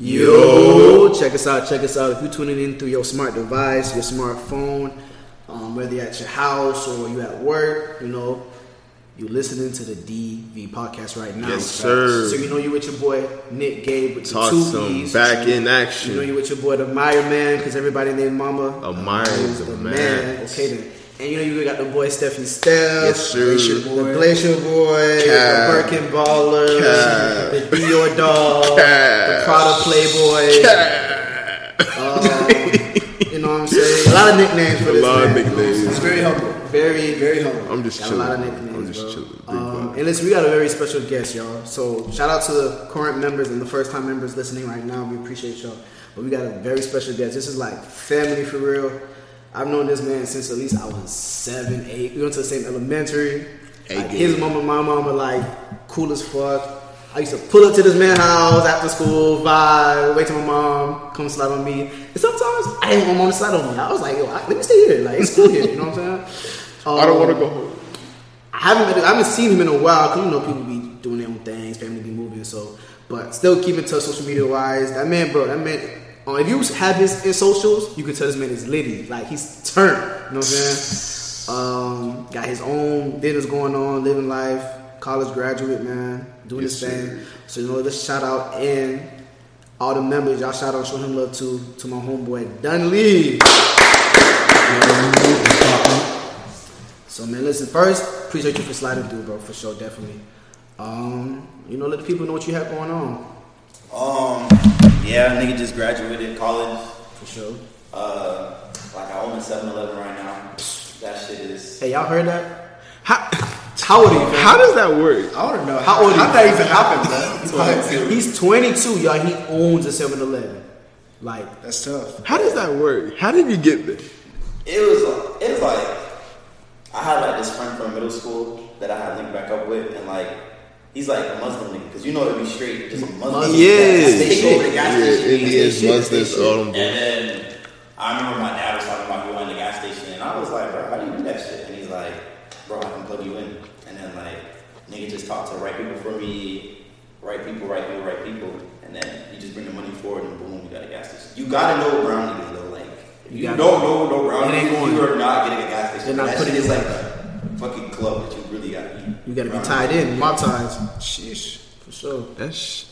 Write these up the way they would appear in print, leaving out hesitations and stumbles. Yo, check us out. If you're tuning in through your smart device, your smartphone, whether you're at your house or you at work, you know, you're listening to the DV podcast right now. Yes, sir. So you know you're with your boy Nick Gabe with the two E's. Back in action. You know you're with your boy the Meyer Man, because everybody named Mama Meyer is the man. Okay then. And you know you got the boy Stephanie Staff. Yes, sir. The Glacier Boy. Cap. The Birkin Ballers. Cap. The Dior Doll. Cap. The Prada Playboy. You know what I'm saying? A lot of nicknames for this. A lot of nicknames. It's very helpful. Very, very humble. I'm just got chilling. A lot of nicknames, I'm just chilling. And listen, we got a very special guest, y'all. So shout out to the current members and the first time members listening right now. We appreciate y'all. But we got a very special guest. This is like family for real. I've known this man since at least I was 7, 8. We went to the same elementary. Like, his mama, my mama, like cool as fuck. I used to pull up to this man's house after school, vibe, wait till my mom come slide on me. And sometimes I didn't want my mom to slide on me. I was like, yo, let me stay here. Like, it's cool here. You know what I'm saying? I don't want to go home. I haven't seen him in a while because, you know, people be doing their own things, family be moving, so. But still keep in touch social media-wise. That man, if you have his socials, you can tell this man is litty. Like, he's turned. You know what I'm saying? Got his own business going on, living life. College graduate, man, doing his thing. So, you know, just shout out and all the members, y'all shout out, show him love to my homeboy Dunley. So, man, listen, first, appreciate you for sliding through, bro, for sure, definitely. You know, let the people know what you have going on. Yeah, nigga just graduated college. For sure. Like, I own a 7-Eleven right now. That shit is. Hey, y'all heard that? How old are you, man? How does that work? I don't know. How old are you? How that even happened, bro? He's 22, y'all. He owns a 7-Eleven. Like, that's tough. How does that work? How did you get there? It was like, I had like this friend from middle school that I had linked back up with, and like, he's like a Muslim nigga, because you know it'd be straight, just a Muslim. Indians, Muslims, all them. And then I remember my dad was talking about going to the gas station, and I was like, bro, how do you do that shit? And he's like, bro, I can plug you in. And then like, nigga just talk to the right people for me, right people, and then you just bring the money forward and boom, you got a gas station. You gotta know brown niggas though, like if you don't know brown niggas, you are not getting a gas station. They're not putting it like a fucking club that you really gotta eat. You gotta be tied in, mob ties. Sheesh. For sure. That's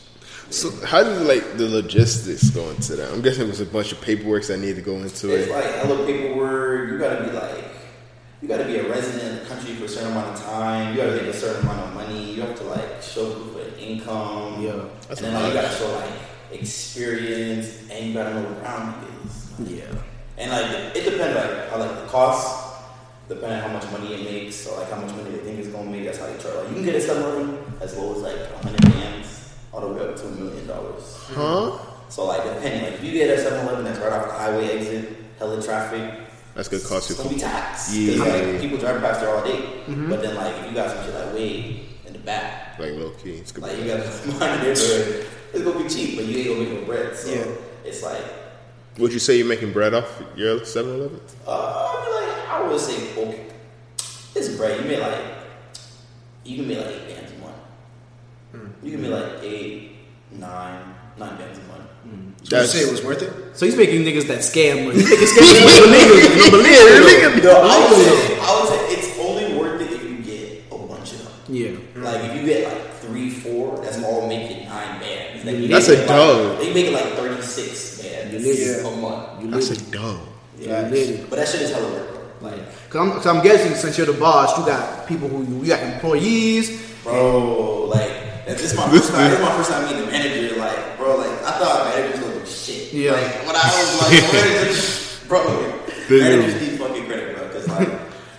so how did like the logistics go into that? I'm guessing it was a bunch of paperwork that needed to go into it. It's like hella paperwork, you gotta be a resident of the country for a certain amount of time. You gotta make a certain amount of money. You have to like show an income. Yeah, and then like, you gotta show like experience, and you gotta know what brown is. Yeah, and like it depends like how like the cost, depending on how much money it makes, so like how much money they think it's gonna make. That's how they charge. Like you can get a submarine as low as like 100 bands, all the way up to $1 million. Huh? So like depending, like if you get a 7-Eleven that's right off the highway exit, hella traffic. That's gonna cost you. It's gonna be taxed. Yeah, like, people driving past there all day, but then like if you got some shit like way in the back, like low key, it's gonna like you got monitor. It's gonna be cheap, but you ain't gonna make no bread. So it's like. Would you say you're making bread off your 7-Eleven? I would say okay, it's bread. You can make like 8 bands a month. You can make like 8, 9 bands a month. Did you say it was worth it? So he's making niggas that scam money. Niggas scam money. No, I would say it's only worth it if you get a bunch of them. Yeah. Like if you get like 3, 4, that's all making 9 bands. Like that's a dub. They make it like 36 bands a month. That's a dub. Yeah. But that shit is hella worth it. Like, cause I'm guessing since you're the boss, you got people who you got employees, bro. Like this is my first time meeting a manager. Like, bro, like I thought managers were shit. Yeah. Like what I was like, managers need fucking credit, bro. Because like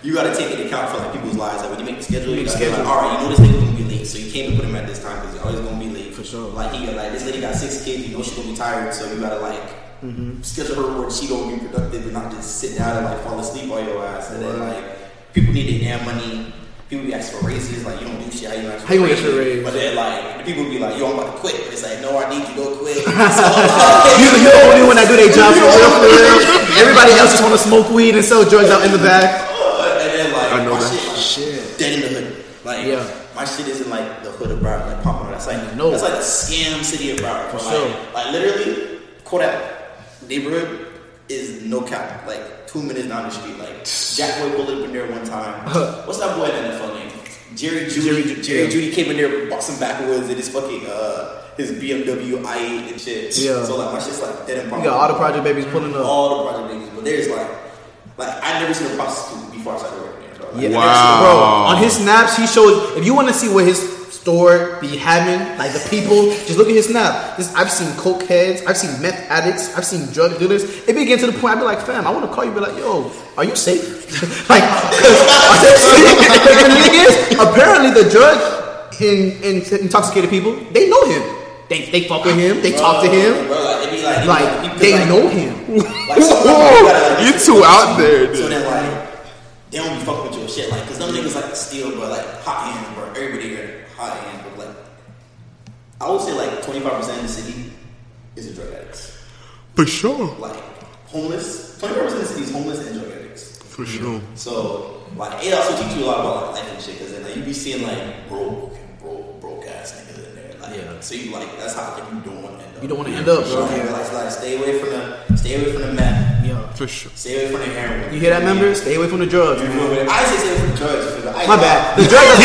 you got to take into account for like people's lives. Like when you make the schedule, you got to be like, all right, you know this nigga's gonna be late, so you can't put him at this time because he's always gonna be late for sure. Like he like this lady got 6 kids, you know she's gonna be tired, so you gotta like schedule her where she gonna be productive and not just sit down and like fall asleep on your ass. And then like people need their damn money. People be asking for raises, like, you don't do shit, how you ask for raises? But then, like, the people be like, yo, I'm about to quit. But it's like, no, I need you, go quit. So, you're the only one that do their job for real. Everybody else just want to smoke weed and sell drugs out in the back. And then, like, I know my shit. Dead in the hood. Like, my shit isn't, like, the hood of Broward, like, Pompano. It's like no. That's like the scam city of Broward. For sure. Like literally, Kodak neighborhood is no cap. Like 2 minutes down the street. Like Jackboy pulled up in there one time. What's that boy in the NFL name? Jerry Jeudy came in there, bought some backwoods in his fucking his BMW i8 and shit. Yeah. So like my shit's like dead and proper. You got all the project babies pulling up. All the project babies, but there's like I never seen a prostitute before I started working there, bro. Like, yeah. Wow. Bro, on his snaps, he shows. If you want to see what his store be having, like the people, just look at his snap. I've seen coke heads, I've seen meth addicts, I've seen drug dealers. It began to the point I'd be like, fam, I want to call you, be like, yo, are you safe? Like, the thing is, apparently the drug in intoxicated people, they know him. They fuck with him. They talk to him. Bro, like they know him. You two out there, dude. So then, like, they don't be fucking with your shit, like, cause them niggas like to steal, bro, like hot hands, bro. Everybody got hot hands, but like, I would say like 25% of the city is a drug addicts. For sure. Like homeless. 25% of the city is homeless and drug addicts. For sure. So like, it also teaches you a lot about like life and shit, cause then like you be seeing like broke ass niggas. Yeah. So you like that's how like, you don't want to end up. You don't want to end up, bro. Yeah. Like stay away from the meth. Yeah, for sure. Stay away from the heroin. You hear that, members? Stay away from the drugs. I say stay away from the drugs. My bad. The drugs.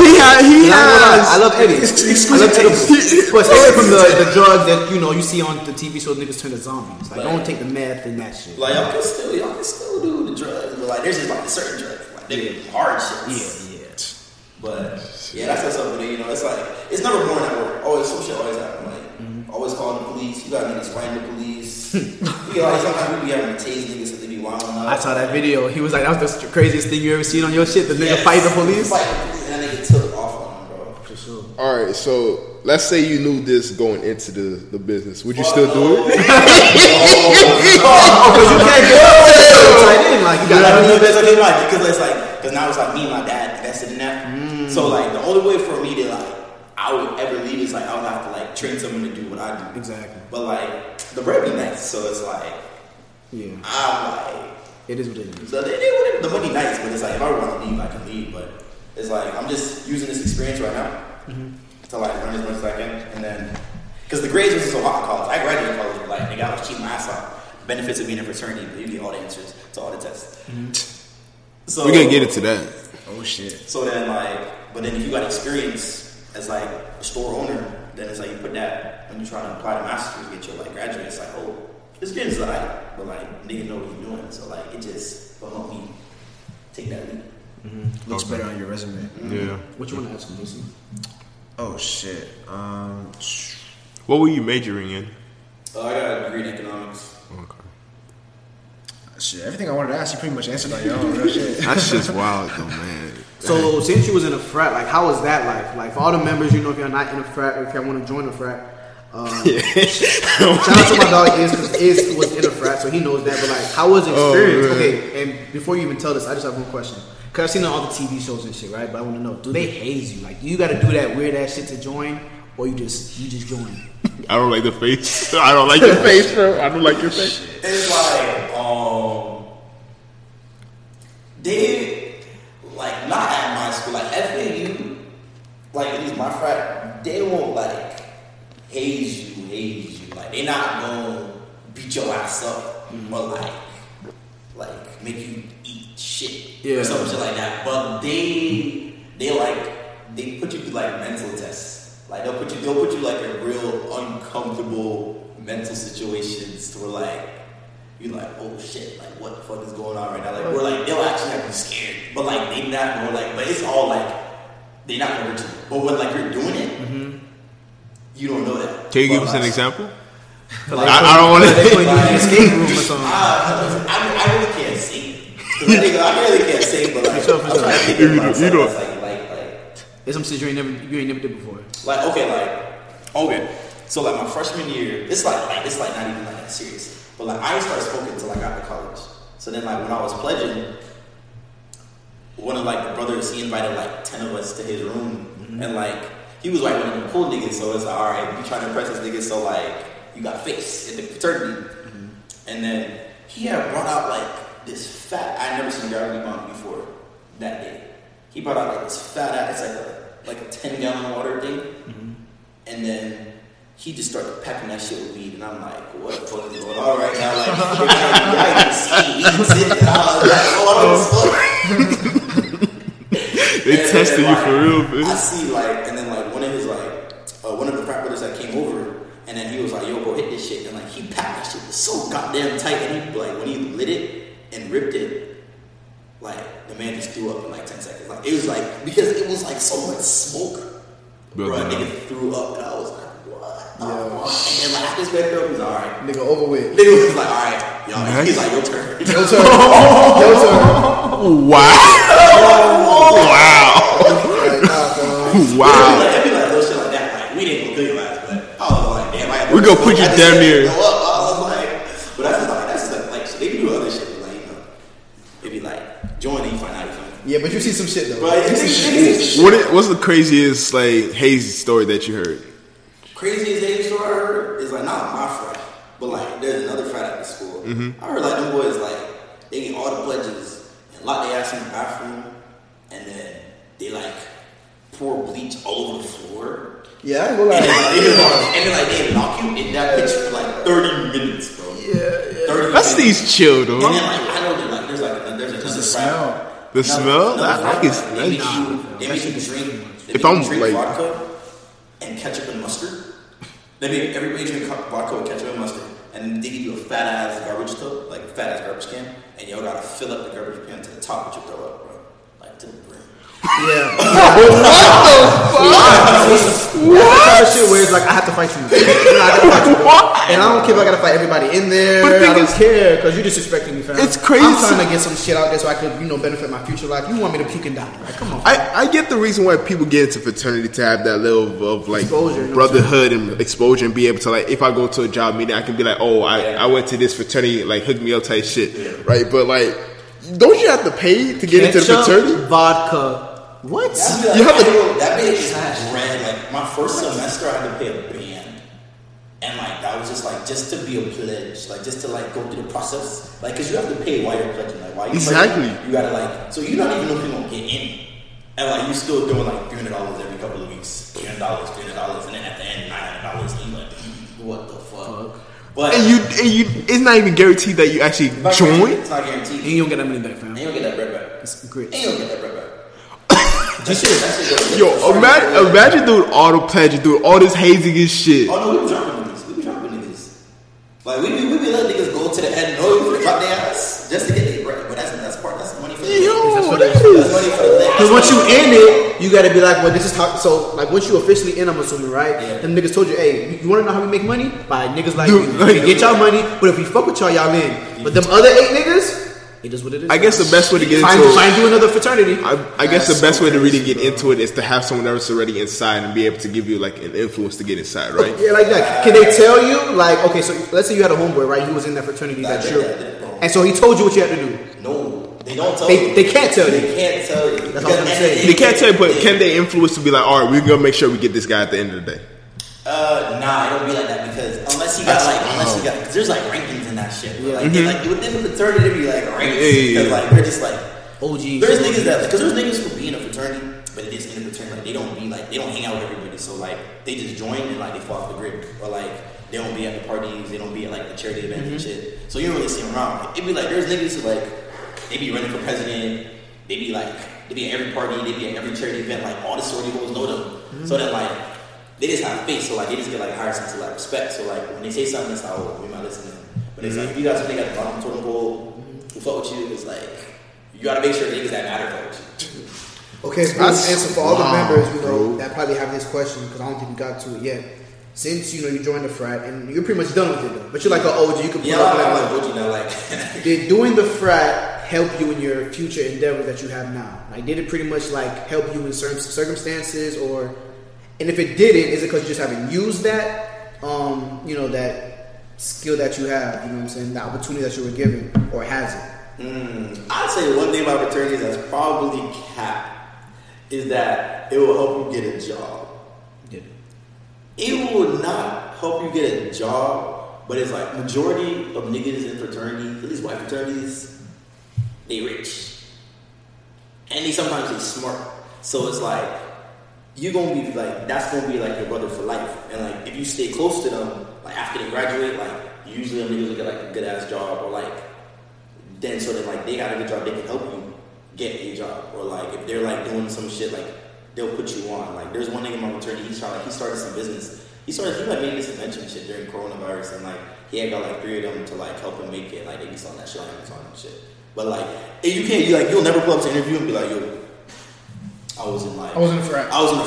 He has. I love Eddie. But stay away from the drugs that you know you see on the TV show. Niggas turn to zombies. Like don't take the meth and that shit. Like y'all can still do the drugs, but like there's just like certain drugs. They be hard shit. Yeah, yeah. But yeah, that's what's up with it. You know, it's like it's never boring at work. Always some shit always happen. Like always calling the police. You got niggas fighting the police. We like sometimes we be having to tase niggas so they be wilding up. I saw that video. He was like, "That was the craziest thing you ever seen on your shit." The nigga fight the police. And that nigga took off on him, bro. For sure. All right, so. Let's say you knew this going into the business. Would you still do it? Because you can't get it. Like you got to do the best I can, like because it's like because now it's like me and my dad invested in that. So like the only way for me to like I would ever leave is like I would have to like train someone to do what I do. Exactly. But like the bread be nice, so it's like yeah, I'm like it is what it is. So the money nice, but it's like if I want to leave, I can leave. But it's like I'm just using this experience right now. To like learn as much as I can, and then because the grades was so hot in college, I graduated college like nigga, I was cheating my ass off. Benefits of being in a fraternity, but you get all the answers to all the tests. So we're gonna get into that. Oh shit! So then like, but then if you got experience as like a store owner, then it's like you put that when you try to apply to master's, get your like graduate. It's like oh, this game's like, but like nigga know what you're doing, so like it just will help me take that leap. Looks better on your resume. Yeah. What you want to ask me, Lucy? Oh shit! What were you majoring in? I got a degree in economics. Okay. Shit, everything I wanted to ask, you pretty much answered on your own. That's just wild, though, man. So since you was in a frat, like, how was that life? Like, for all the members, you know, if you're not in a frat, or if y'all want to join a frat, shout out to my dog Iz, because Iz was in a frat, so he knows that. But like, how was the experience? Okay, and before you even tell this, I just have one question. Cause I've seen all the TV shows and shit, right? But I want to know, do they haze you? Like, you got to do that weird ass shit to join, or you just join? I don't like the face. I don't like your face, bro. I don't like your face. It's like, they like not at my school, like F.A.U, like at least my frat, they won't like haze you. Like they not gonna beat your ass up, but like make you eat shit. Yeah. Or something like that, but they put you through like mental tests. Like they'll put you like in real uncomfortable mental situations to where like you're like oh shit, like what the fuck is going on right now? Like we're like they'll actually have you scared, but like they not more like but it's all like they not gonna hurt you. But when like you're doing it, you don't know that. Can you give us an example? Like, I don't want to. Like, escape room or something. I really can't see. I really can't say, but like, it's some shit you ain't never did before. Like, okay. So like my freshman year, it's like not even like that serious. But like I didn't start smoking until I got to college. So then like when I was pledging, one of like the brothers, he invited like 10 of us to his room, and like he was like one of the cool niggas. So it's like, all right, you trying to impress this nigga, so like you got face in the fraternity, and then he had brought out like. This fat, I never seen Gary Bond before that day. He brought out like this fat ass, like a 10-gallon water thing, mm-hmm. and then he just started packing that shit with weed, and I'm like, what the fuck is going on right now? Like, I can see weed and I was like, oh, they tested you for real, bitch. I see like, and then like one of his one of the frat brothers that came over, and then he was like, yo, bro, hit this shit, and like he packed that shit so goddamn tight, and he like when he lit it and ripped it. Like, the man just threw up in, like, 10 seconds. Like, it was, like, because it was, like, so much smoke. Bro, that nigga threw up, and I was like, what? Yeah. And then, like, I just backed up, he was like, all right. Nigga, over with. Nigga was like, all right, y'all. Nice. He's like, your turn. Your turn. Your turn. Wow. Wow. Wow. It'd be, like, little shit like that. Like, we didn't think about it, but I was like, damn. Like, we're going to put you damn near. Yeah, but you see some shit though. But you see what's the craziest like hazy story that you heard? Craziest hazy story I heard is like not my frat, but like there's another frat at the school. Mm-hmm. I heard like them boys like they get all the pledges and lock their ass in the bathroom, and then they like pour bleach all over the floor. Yeah, I go like, and then like they knock you in that bitch for like 30 minutes, bro. Yeah. 30 That's minutes. These chill though. And then like I know that like there's a smell. The no, smell? No, I can smell it. They make you drink vodka and ketchup and mustard. They make everybody drink vodka with ketchup and mustard. And they give you a fat ass garbage tote, like a fat ass garbage can. And y'all gotta fill up the garbage can to the top with your throw up, bro. Like to the brim. Yeah. What the fuck? What? Shit where it's like, I have to fight you. And I don't care if I gotta fight everybody in there. But the I don't care, because you're disrespecting me, fam. It's crazy. I'm trying to get some shit out there so I could, you know, benefit my future life. You want me to puke and die? Like, come on. I get the reason why people get into fraternity to have that level of like exposure, brotherhood and exposure, and be able to like, if I go to a job meeting, I can be like, oh, I went to this fraternity, like hook me up type shit, yeah. Right? But like, don't you have to pay to get into the fraternity? Vodka. What? Like, you have to. That bitch is red. Like my first semester, I had to pay a band, and like that was just to be a pledge, like just to like go through the process, like because you have to pay while you're pledging, like while you exactly pledging, you gotta like so you don't even know if you're gonna get in, and like you're still doing like $300 every couple of weeks, $300, and then at the end $900. And you're like, what the fuck? But and you, it's not even guaranteed that you actually join. It's not guaranteed, and you don't get that money back, fam. And you don't get that bread back. That's great. And you don't get that bread back. That's yo, imagine doing all the pledges, doing all this hazing and shit. Oh no, we be dropping niggas. Like we be letting niggas go to the end, no, we drop their ass just to get their bread. But that's the best part. That's the money for the money. Because once you end it, you gotta be like, well, this is how. So like once you officially end, I'm assuming, right? Yeah. Them niggas told you, hey, you wanna know how we make money? By niggas like dude, you. Like, we get y'all money, but if we fuck with y'all in. But them other 8 niggas. It is what it is. I guess the best way to get into it, find you another fraternity. I guess the best way to really get into it is to have someone else already inside and be able to give you like an influence to get inside, right? Yeah, like that. Can they tell you like, okay, so let's say you had a homeboy, right? He was in that fraternity that you're, and so he told you what you had to do. No, they don't tell you. They can't tell you. They can't tell you. That's all I'm saying. They can't tell you, but can they influence to be like, all right, we're gonna make sure we get this guy at the end of the day? Nah, it don't be like that because unless you got, because there's like rankings and that shit. Like, mm-hmm. They, like within the fraternity, they be like rankings because like they're just like OG. There's niggas that because there's niggas who be in a fraternity, but it is in the fraternity like they don't hang out with everybody, so like they just join and like they fall off the grid or like they don't be at the parties, they don't be at like the charity events and shit. So you don't really see them around. It be like there's niggas who like they be running for president, they be like they be at every party, they be at every charity event, like all the sorority hoes know them, so that like. They just have faith, so like they just get like higher sense of like respect. So like when they say something, it's like, oh, we might listen to them. But it's like you guys think at the bottom totem pole, who fuck with you, it's like you gotta make sure niggas that matter fuck with you. Okay, so that's answer for all the members, you know, that probably have this question because I don't think we got to it yet. Since you know you joined the frat and you're pretty much done with it though, but you're like an OG, you can put up like OG now. Like did doing the frat help you in your future endeavor that you have now? Like did it pretty much like help you in certain circumstances or? And if it didn't, is it because you just haven't used that, you know, that skill that you have, you know what I'm saying, the opportunity that you were given, or has it? I'd say one thing about fraternities that's probably capped is that it will help you get a job. Yeah. It will not help you get a job, but it's like majority of niggas in fraternities, at least white fraternities, they rich. and they sometimes they smart. So it's like you're gonna be like that's gonna be like your brother for life. And like if you stay close to them, like after they graduate, like usually them niggas get like a good ass job or like then so that like they got a good job, they can help you get a job. Or like if they're like doing some shit, like they'll put you on. Like there's one nigga in my fraternity, he started some business. He like made this invention shit during coronavirus, and like he had got like 3 of them to like help him make it. Like they be selling that shit on Amazon and shit. But like if you can't, you like you'll never pull up to an interview and be like, yo, I was in a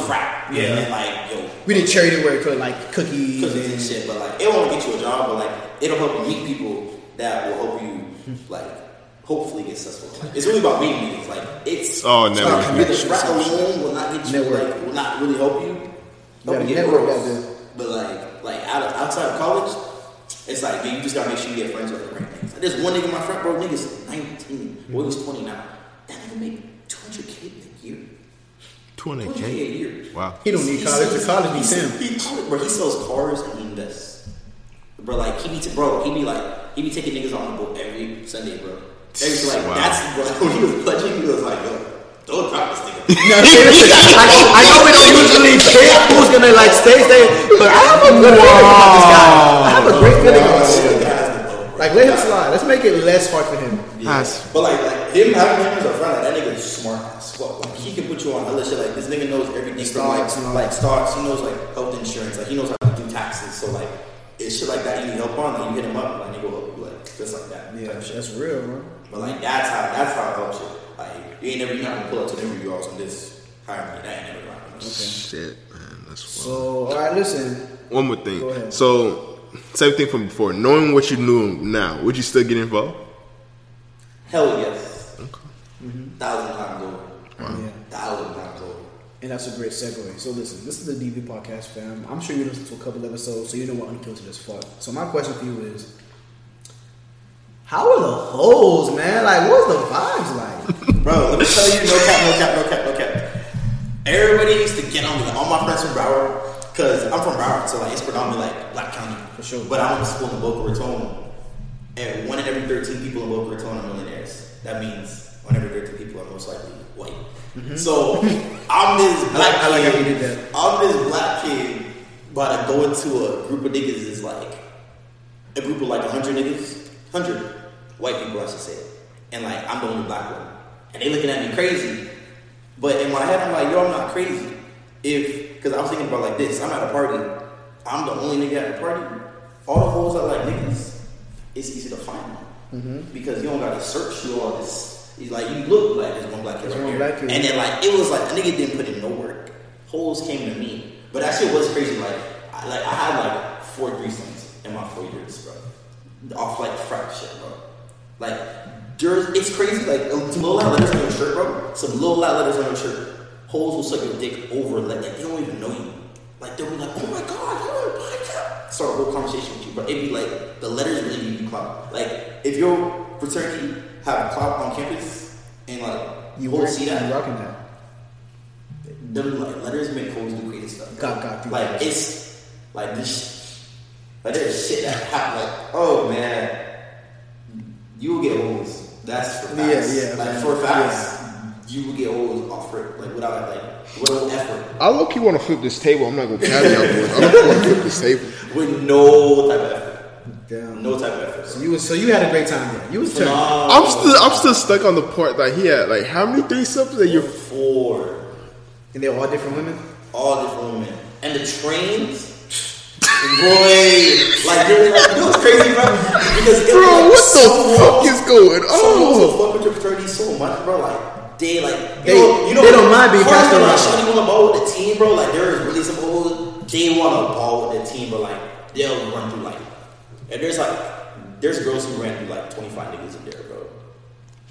frat. Yeah, and like yo, we did charity work for like cookies and shit. But like it won't get you a job, but like it'll help you meet people that will help you like hopefully get successful. Like, it's really about meeting people. Like it's network. The frat alone will not get you. Network. Like will not really help you. Help you get growth. But like outside of college, it's like man, you just gotta make sure you get friends with the right things. Like, there's one nigga in my frat, bro. Nigga's 19, boy, he's 20 now. That nigga make $200K a year. $200K a year. Wow. He don't need college. The college needs him. Bro, he sells cars and he invests. Bro, like he be taking niggas on the boat every Sunday, bro. Every like wow. That's bro. When he was pledging, he was like, yo. Don't drop this nigga. No, seriously. I know we don't usually care who's gonna like stay, but I have a good feeling about this guy. I have a great feeling about this guy. Like let him slide. Let's make it less hard for him. Yeah. Nice. But like him having him as a friend, like that nigga is smart as fuck. Like he can put you on other shit. Like this nigga knows everything from like stocks. He knows like health insurance. Like he knows how to do taxes. So like it's shit like that you need help on. Like you hit him up, like he will help you. Like just like that. Yeah, that's real, bro. But like that's how it helps you. Like, you're not gonna pull up to them y'all on this. Hire me, that ain't never gonna happen. Shit, man, that's wild. So, alright, listen. One more thing. Go ahead. So, same thing from before. Knowing what you knew now, would you still get involved? Hell yes. Okay. Mm-hmm. 1,000 times over. Wow. Yeah. 1,000 times over. And that's a great segue. So, listen, this is the DV Podcast, fam. I'm sure you listened to a couple episodes, so you know what unfiltered is for. So, my question for you is, how are the hoes, man? Like, what's the vibes like? Bro, let me tell you, no cap. Everybody used to get on me. All my friends from Broward, because I'm from Broward, so like it's predominantly like Black County. For sure. But I went to school in Boca Raton, and 1 in every 13 people in Boca Raton are millionaires. That means 1 in every 13 people are most likely white. Mm-hmm. So I'm this Black kid. I like how you did that. I'm this Black kid about to go into a group of niggas is like a group of like 100 white people, I should say. And like, I'm the only Black one. And they looking at me crazy. But in my head, I'm like, yo, I'm not crazy. Because I was thinking about like this. I'm at a party. I'm the only nigga at the party. All the hoes are like niggas. It's easy to find them. Mm-hmm. Because you don't got to search through all this. It's like, you look like there's one Black kid right here. And then like, it was like, a nigga didn't put in no work. Hoes came to me. But that shit was crazy. Like I had like 4 threesomes in my 4 years, bro. Off like frat shit, bro. Like it's crazy. Like some little light letters on your shirt, bro. Some little light letters on your shirt. Holes will suck your dick over. Like they don't even know you. Like they'll be like, oh my god, you're a black guy. Start a whole conversation with you, bro. It'd be like the letters really give you clout. Like if your fraternity have clout on campus and like you won't see that, rocking that. Them like letters make holes do crazy stuff. Got like it's like this. Like there's shit that happened like, oh man, you will get holes. That's for facts. Yeah. Like for facts, you will get holes off it, like without like little effort. I low-key want to flip this table. I'm not gonna carry y'all. I don't want to flip this table with no type of effort. Damn. No type of effort. So you had a great time there. You was terrible. I'm still stuck on the part that he had. Like how many threesomes that you're 4? And they're all different women. All different women. And the trains. Boy, like it was crazy, bro. Because it bro, was, like, what the fuck is going on? Someone was fuck with your fraternity so much, bro. Like they like you know they don't mind being passed around. They want to ball with the team, bro. Like there is really some old. They want to ball with the team, but like they'll run through like. And there's girls who ran through like 25 niggas in there, bro.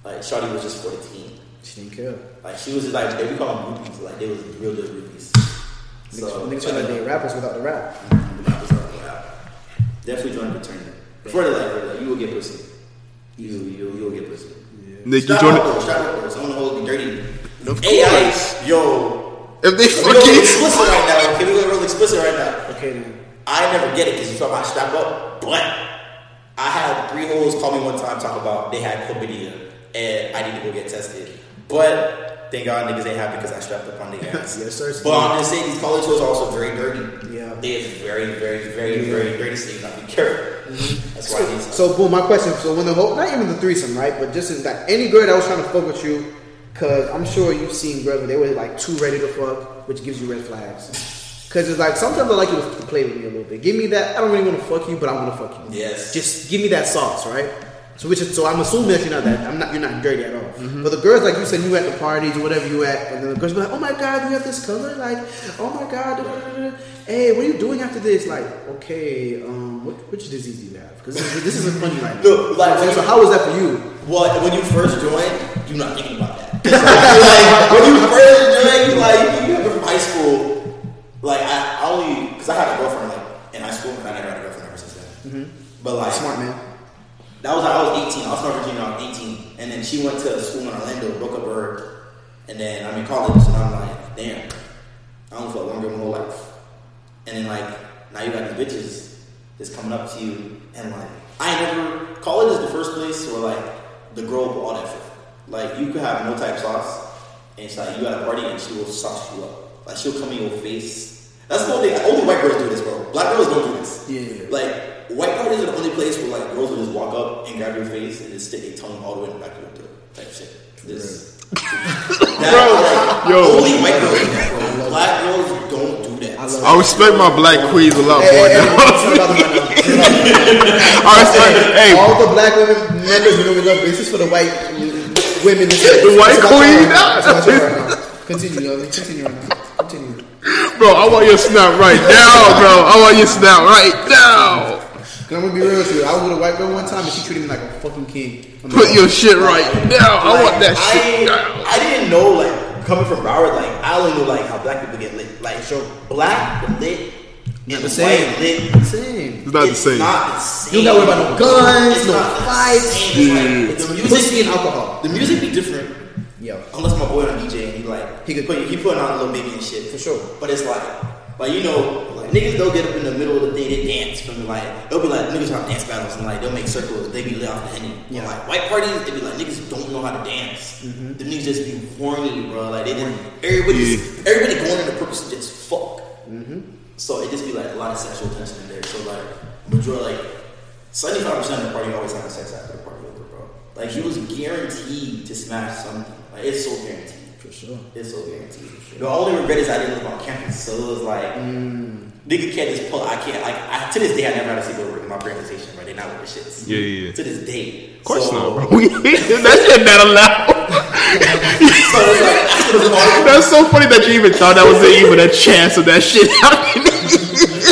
Like Shawty was just for the team. She didn't care. Like she was just like they would call them groupies. Like they was real good groupies. So niggas trying to date rappers without the rap. Definitely join the tournament. For the life, you will get pussy. You will get pussy. Yeah. Nick, you join the tournament. Someone hold me dirty. Of course. AI, yo. If they fucking real explicit right now. Okay, we're real explicit right now. Okay, then. I never get it because you talk about strap up, but I had 3 hoes call me one time talk about they had chlamydia and I need to go get tested. But Thank God niggas ain't happy because I strapped up on the ass. Yes, sir. But I'm just saying, these color tools are also very dirty. Yeah. They are very, very, very, very dirty, so you gotta be careful. Mm-hmm. That's why these. So, boom, my question. So, when the whole, not even the threesome, right? But just in that, any girl that was trying to fuck with you, because I'm sure you've seen girls where they were like too ready to fuck, which gives you red flags. Because it's like, sometimes I like you to play with me a little bit. Give me that, I don't really want to fuck you, but I'm going to fuck you. Yes. Just give me that sauce, right? So I'm assuming that you're not that. You're not dirty at all. Mm-hmm. But the girls, like you said, you at the parties or whatever you at, and then the girls be like, "Oh my God, you have this color? Like, oh my God, hey, what are you doing after this?" Like, okay, which disease do you have? Because this isn't funny right now. No, like, so how was that for you? Well, when you first joined, you're not thinking about that. Like, when you first joined, like, you have from high school. Like, I only, because I had a girlfriend, like, in high school, and I never had a girlfriend ever since then. Mm-hmm. But, like, smart man. That was, like, I was 18. I was from Virginia, I was 18. And then she went to school in Orlando, broke up her, and then I'm in college, and I'm like, damn, I only felt one girl my whole life. And then, like, now you got these bitches that's coming up to you, and, like, college is the first place where, like, the girl will all that shit. Like, you could have no type sauce, and it's like, you at a party, and she will sauce you up. Like, she'll come in your face. That's the only thing. Only white girls do this, bro. Black girls don't do this. Yeah. Like, white parties are the only place where, like, girls will just walk up and grab your face and just stick their tongue all the way in the back of your throat. Type shit. This. That, bro. Like, yo. Only white girls do that, bro. Black girls don't do that. I respect my black queens a lot more now. I respect, hey. All the black women, members, we love this. This is for the white women. The white queen? Right now. Continue. Bro, I want your snap right now, bro. I'm gonna be real with you. I was with a white girl one time and she treated me like a fucking king. Put your shit right now. I want that shit now. I didn't know, like, coming from Broward, like, I only knew, like, how black people get lit. Like, so black lit and the white lit. It's not the same. You don't worry about no guns, it's no fights. It's pussy and alcohol. The music be different. Yo. Unless my boy on DJ and he putting on a Lil Baby and shit for sure, but it's like you know, like niggas they'll get up in the middle of the day, they dance from like they'll be like niggas have dance battles and like they'll make circles, they be lit off the end. Yeah, like white parties they be like niggas don't know how to dance. Mm-hmm. The niggas just be horny, bro. Like they didn't. Everybody going in the purpose to just fuck. Mm-hmm. So it just be like a lot of sexual tension in there. So like majority, like 75% of the party always having sex after the party over, bro. Like he was guaranteed to smash something. It's so guaranteed. For sure. The only regret is I didn't live on campus. So it was like, nigga can't just pull. I can't. Like, to this day, I never had a single word in my presentation, right? They're not with the shits. Yeah. To this day. Of course not, bro. That's not allowed. So it was like, that's so funny that you even thought that was even a chance of that shit happening. So it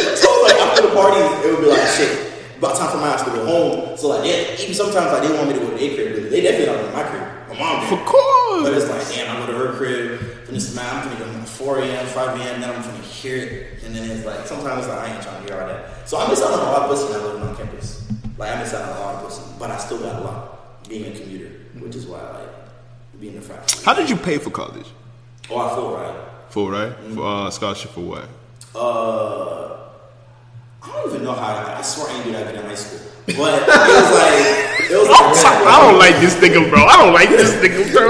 was like, after the party, it would be like, shit, about time for my ass to go home. So, like, yeah, even sometimes, like, they want me to go to their crib. They definitely don't want my crib. Mom, of course. But it's like, damn, I go to her crib, finish the man, I'm gonna go 4 a.m., 5 a.m., then I'm gonna hear it. And then it's like, sometimes it's like, I ain't trying to hear all that. So I miss out on a lot of pussy when I live on campus. Like, I miss out on a lot of pussy, but I still got a lot being a commuter, which is why I like being a frat. How did you pay for college? Oh, I full ride? Mm-hmm. For scholarship for what? I don't even know how I swear I didn't do that good in high school. But it was like I don't like this nigga, bro.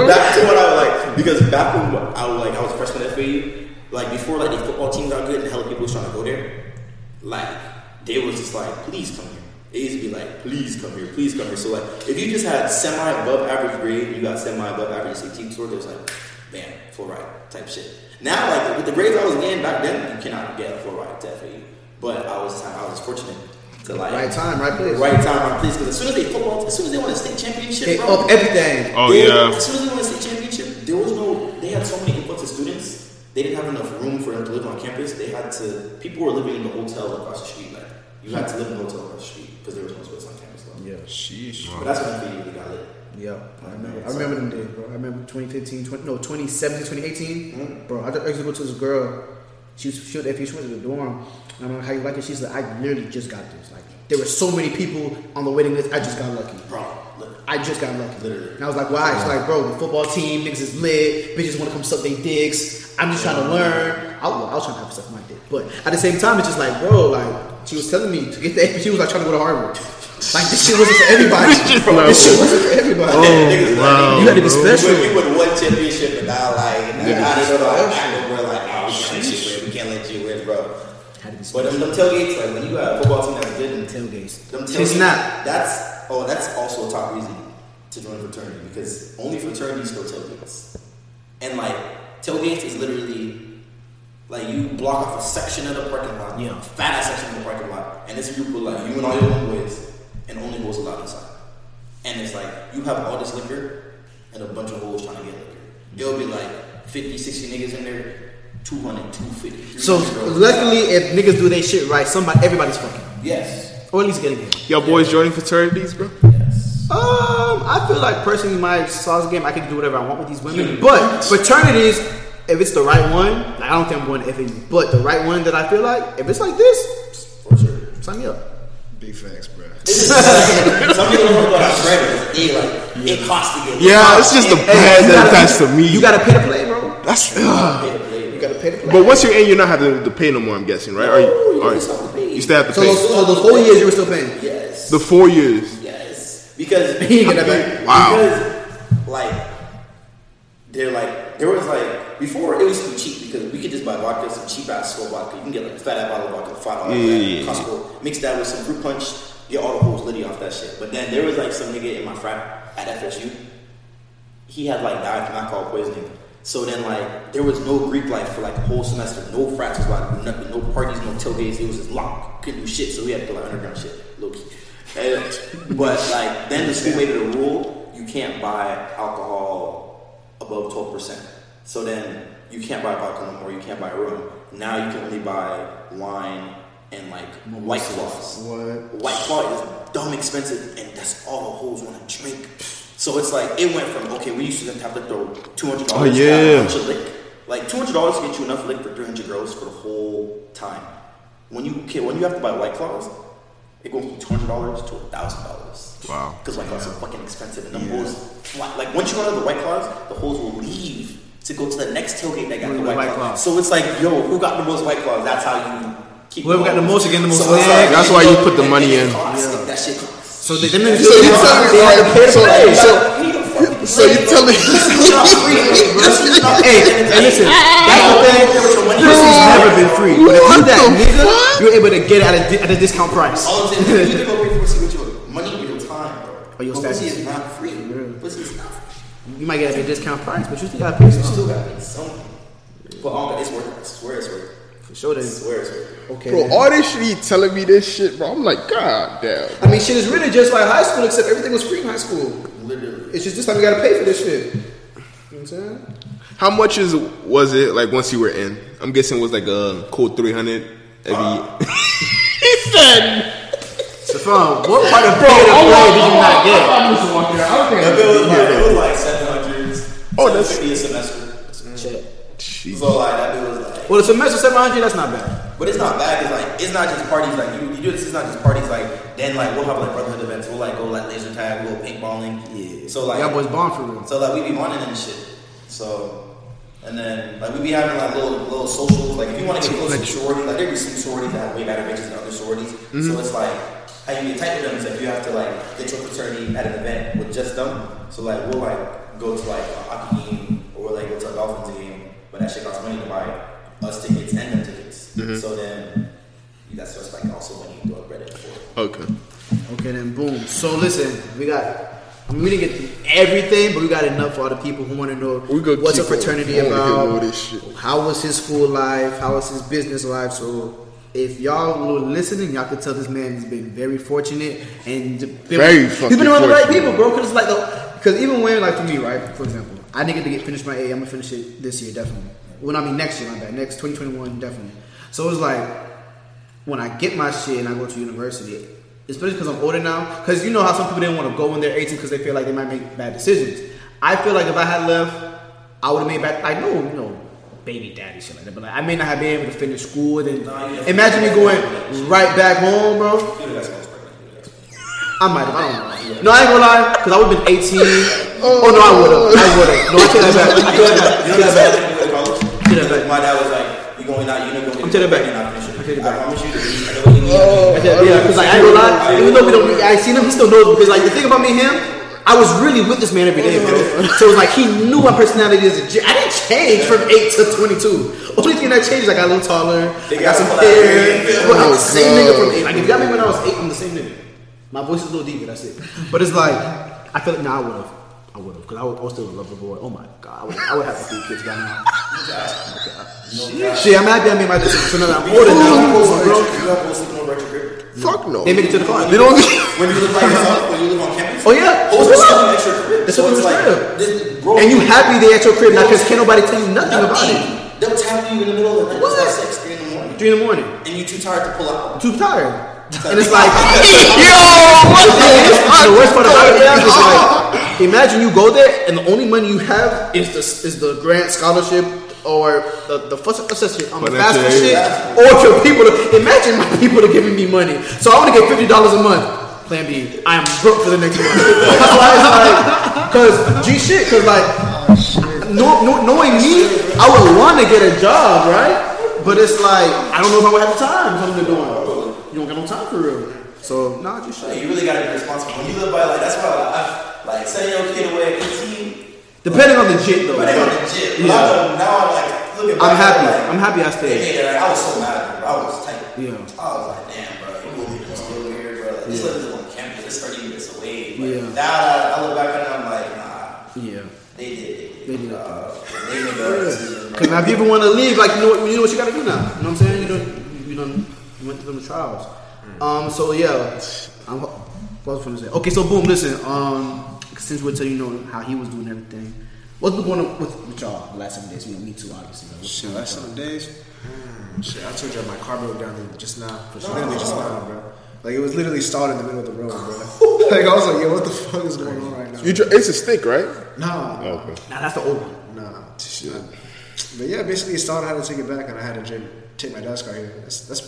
Back to what I was like, because back when I was a freshman at F.A.U, like before like the football team got good and the hell people was trying to go there, like they was just like, please come here. It used to be like, please come here. So like if you just had semi above average grade, you got semi above average team score, it was like, bam, full ride type shit. Now like with the grades I was getting back then, you cannot get a full ride to F.A.U. But I was fortunate. Like, right time, right place. Because as soon as they won a state championship, they up everything. Oh yeah. As soon as they won a state championship, they had so many influx of students. They didn't have enough room for them to live on campus. People were living in the hotel across the street. Like you had to live in the hotel across the street because there was no space on campus. Though. Yeah. Sheesh. Wow. But that's when the video got lit. Yeah, I remember them days, bro. I remember 2017, 2018, mm-hmm. Bro. I actually go to this girl. She went to the dorm. I don't know how you like it. She's like, I literally just got this. Like, there were so many people on the waiting list. I just got lucky, bro. Literally. And I was like, why? She's like, bro, the football team, niggas is lit. Bitches want to come suck their dicks. I'm just trying to learn. I was trying to have suck my dick, but at the same time, it's just like, bro, like she was telling me to get the. She was like trying to go to Harvard. Like, this shit wasn't for everybody. This shit wasn't for everybody. Oh, wow. You had to be special. We would win championship and I like, I don't know, we're like, oh, we can't let you win, bro. But them tailgates, like, when you got a football team that's good, them tailgates. It's not. That's also a top reason to join a fraternity, because only fraternities go tailgates. And, like, tailgates is literally, like, you block off a section of the parking lot, yeah, fat ass section of the parking lot, and it's a group of, like, you and all your homeboys, and only goes allowed inside. And it's like, you have all this liquor and a bunch of hoes trying to get liquor. There'll be like 50, 60 niggas in there, 200, 250. So luckily, if niggas do their shit right, everybody's fucking. Yes. Or at least getting it. Y'all boys joining fraternities, bro? Yes. I feel like personally, my sauce game, I can do whatever I want with these women. But fraternities, if it's the right one, like, I don't think I'm going to FAU, but the right one that I feel like, if it's like this, for sure, sign me up. Big facts, bro. Some people don't know about credit. It costs to get. Yeah, it's just the bad that attached to me. You gotta pay to play, bro. That's you gotta pay to play. But once you're in, you're not having to pay no more. I'm guessing, right? You still have to pay. So the 4 years you were still paying. Yes. The 4 years. Yes, because because there was before it used to be cheap, because we could just buy vodka, some cheap ass slow vodka. You can get like a fat ass bottle of vodka, $5 Costco, mix that with some fruit punch, get all the hoes litty off that shit. But then there was like some nigga in my frat at FSU, he had like alcohol poisoning. So then like there was no Greek life for like a whole semester. No frats was like nothing, no parties, no tailgates. It was just locked, couldn't do shit. So we had to play like underground shit, low key. But like then the school made it a rule: you can't buy alcohol above 12%. So then you can't buy vodka no more, you can't buy rum. Now you can only buy wine and like White Claws. What? White Claw is dumb expensive, and that's all the hoes want to drink. So it's like, it went from, okay, we used to have to throw $200 to lick. Like $200 to get you enough lick for 300 girls for the whole time. When you have to buy White Claws, it goes from $200 to $1,000. Wow. Because White Claws are fucking expensive, and the hoes, like once you run out of the White Claws, the hoes will leave to go to the next tailgate that got the White Claws. So it's like, yo, who got the most White Claws? That's how you keep. Whoever got the most, again, the most. So like, that's why you put the money in. That shit costs. So they didn't. So you tell me, hey, listen, that's the thing. Pussy's never been free. But if you're that nigga, you're able to get it at a discount price. All I'm saying, you give away pussy with your money, your time, bro. Or your status. Pussy is not free. Pussy is not free. You might get a discount price, but you still gotta pay something. You still gotta pay something. But it's worth it. I swear it's worth it. For sure it is. I swear it's worth it. Okay. Bro, all this shit, he telling me this shit, bro. I'm like, god damn. Bro. I mean, shit is really just like high school, except everything was free in high school. Literally. It's just this time you gotta pay for this shit. You know what I'm saying? How much was it, like, once you were in? I'm guessing it was like a cool $300 every year. He said... Stephon, what part of paying a boy did you not get? I'm just walking out. It was like 700. Oh, that's a semester. Check. So like that bill was like. Well, a semester 700. That's not bad. But it's not bad. It's like it's not just parties. Like you do this. It's not just parties. Like then like we'll have like brotherhood events. We'll like go like laser tag. We'll paintballing. Yeah. So like y'all boys bond for real. So like we be bonding and shit. So and then like we be having like little socials. Like if you want to get close to sorority, like there be some sororities that have way better bitches than other sororities. Mm-hmm. So it's like. How you get tight with them is if you have to like get your fraternity at an event with just them. So like we'll like go to like a hockey game or we'll like go to a Dolphins game, but that shit costs money to buy us tickets and them tickets. Mm-hmm. So then that's what's like also when you do a Reddit for. Okay then boom. So listen, we got we didn't get through everything, but we got enough for all the people who want to know what's a fraternity about, how was his school life, how was his business life. So if y'all were listening, y'all could tell this man has been very fortunate and he's been around the right people, bro. Because like, even when like for me, right? For example, I didn't get to finish my A. I'm gonna finish it this year, definitely. Well, I mean next year, my bad. Next 2021, definitely. So it's like when I get my shit and I go to university, especially because I'm older now. Because you know how some people didn't want to go when they're 18 because they feel like they might make bad decisions. I feel like if I had left, I would have made bad. I know, baby daddy shit like that, but like, I may not have been able to finish school. Then imagine me going right back home, bro. I don't know. No, I ain't gonna lie, because I would've been 18. Oh no, I would've. No, I take that back. My dad was like, you going out, you're not gonna get back. potato bag. I promise you. Yeah, because like I ain't gonna lie, even though we don't, I seen him, he still knows because like the thing about me and him. I was really with this man every day, bro. So it was like he knew my personality is. I didn't change from 8 to 22. Only thing that changed is I got a little taller. I got some hair. But I'm the same nigga from 8. Like if you got me when I was 8, I'm the same nigga. My voice is a little deeper. That's it. But it's like I feel like now I would have because I was still in love with boy. Oh my god, I would have 3 kids by now. Shit, I'm happy I made my decision. So now I'm older now. Fuck no. They made it to the car. They don't. When you live by yourself, when you live on campus. Oh yeah. Oh, that's your crib. That's so what it's like. Bro, and you happy they at your crib now because can't nobody tell you nothing about it. They'll tell you in the middle of the night. What? It's like 6, 3 in the morning. 3 in the morning. And you too tired to pull out. Too tired. And it's like, yo, what the worst part about it is like, imagine you go there and the only money you have is the grant scholarship. Or the assessment on the fast for shit. Or if your people, imagine my people are giving me money. So I want to get $50 a month. Plan B, I am broke for the next month. Knowing me, I would want to get a job, right? But it's like, I don't know if I would have the time. Something to do. You don't got no time for real. So, nah, just shit. You really got to be responsible. When you live by, like, that's why I like send your kid away at 18. Depending on the jit though. Depending on the jit. Yeah. Now I'm like, look at my I'm happy I stayed. Yeah, like, I was so mad, bro. I was tight. Yeah. I was like, damn, bro. You moving to still weird, bro. Like, this living on campus. It's 30 minutes away. Like, yeah. Now I look back and I'm like, nah. Yeah. They did. They made their decision. Because now if you even want to leave, like, you know what you got to do now. You know what I'm saying? You went through the trials. So, yeah. What was I going to say? Okay, so boom, listen. Since we're telling you know how he was doing everything, what's been going on with y'all the last 7 days? Me too, obviously. Last 7 days? Shit, I told you my car broke down just now. Bro. Like, it was literally stalled in the middle of the road, bro. Like, I was like, yo, what the fuck is going on right now? It's a stick, right? No. Oh, okay. Nah, that's the old one. Nah. Shit. But yeah, basically, it stalled. I had to take it back, and I had to take my dad's car here. That's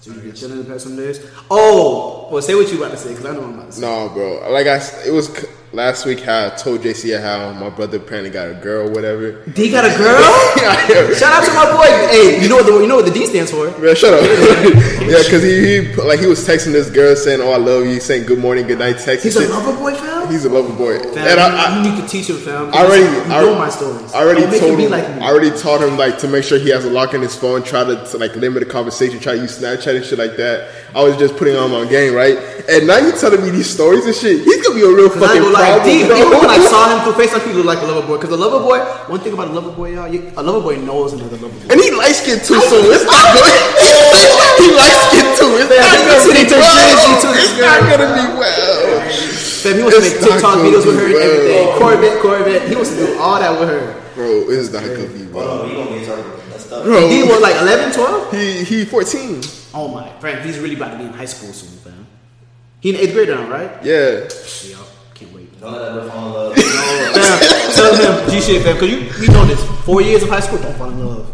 so you chilling the past some days? Oh, well, say what you about to say because I know what I'm about to say. No, bro. Like it was last week how I told JC how my brother apparently got a girl, whatever. He got a girl? Yeah. Shout out to my boy. Hey, you know what the D stands for? Yeah, shut up. Yeah, because he was texting this girl saying, "Oh, I love you," saying "Good morning, good night." Text. He's a lover boy, fam. He's a lover boy. Fam, and you need to teach him, fam. I already told him like to make sure he has a lock in his phone. Try to like limit the conversation. Try to use Snapchat. And shit like that. I was just putting on my game, right? And now you telling me these stories and shit. He's gonna be a real fucking problem. Even when I saw him through FaceTime, he looked like a lover boy. Because a lover boy, one thing about a lover boy, y'all, a lover boy knows another lover boy, and he light skinned too. So it's not good. He light skinned too. It's not gonna be well. Fam, he wants to make TikTok videos with her and everything. Corvette. He wants to do all that with her. Bro, it's not gonna be well. He gonna be targeted. Bro, he was like 11, 12? He 14. Oh my friend, he's really about to be in high school soon, fam. He in 8th grade now, right? Yeah. Yeah, can't wait. Don't let that fall in love. Fam, tell him G shit, fam, because we know this. 4 years of high school, don't fall in love.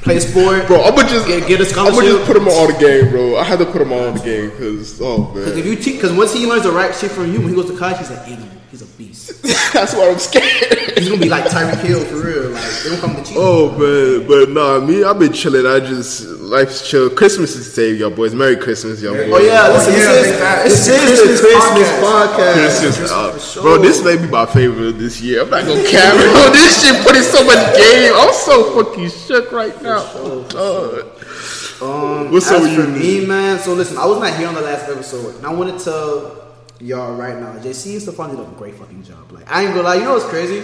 Play sport. Bro, I'ma just get a scholarship. I'ma just put him on the game, bro. I had to put him on the game because because once he learns the right shit from you, when he goes to college, he's like animal. He's a beast. That's why I'm scared. He's gonna be like Tyreek Hill for real. Like they don't come to cheat. Oh man, but nah, me, I've been chilling. Life's chill. Christmas is saved, y'all boys. Merry Christmas, y'all boys. Oh yeah, listen, this is the Christmas podcast. Bro, this may be my favorite this year. I'm not gonna cap it. Bro, this shit put in so much game. I'm so fucking shook right now. Oh god. What's up with you, man? So listen, I was not here on the last episode, and I wanted to. Y'all right now, JC and Stephane did a great fucking job. Like I ain't gonna lie, you know what's crazy?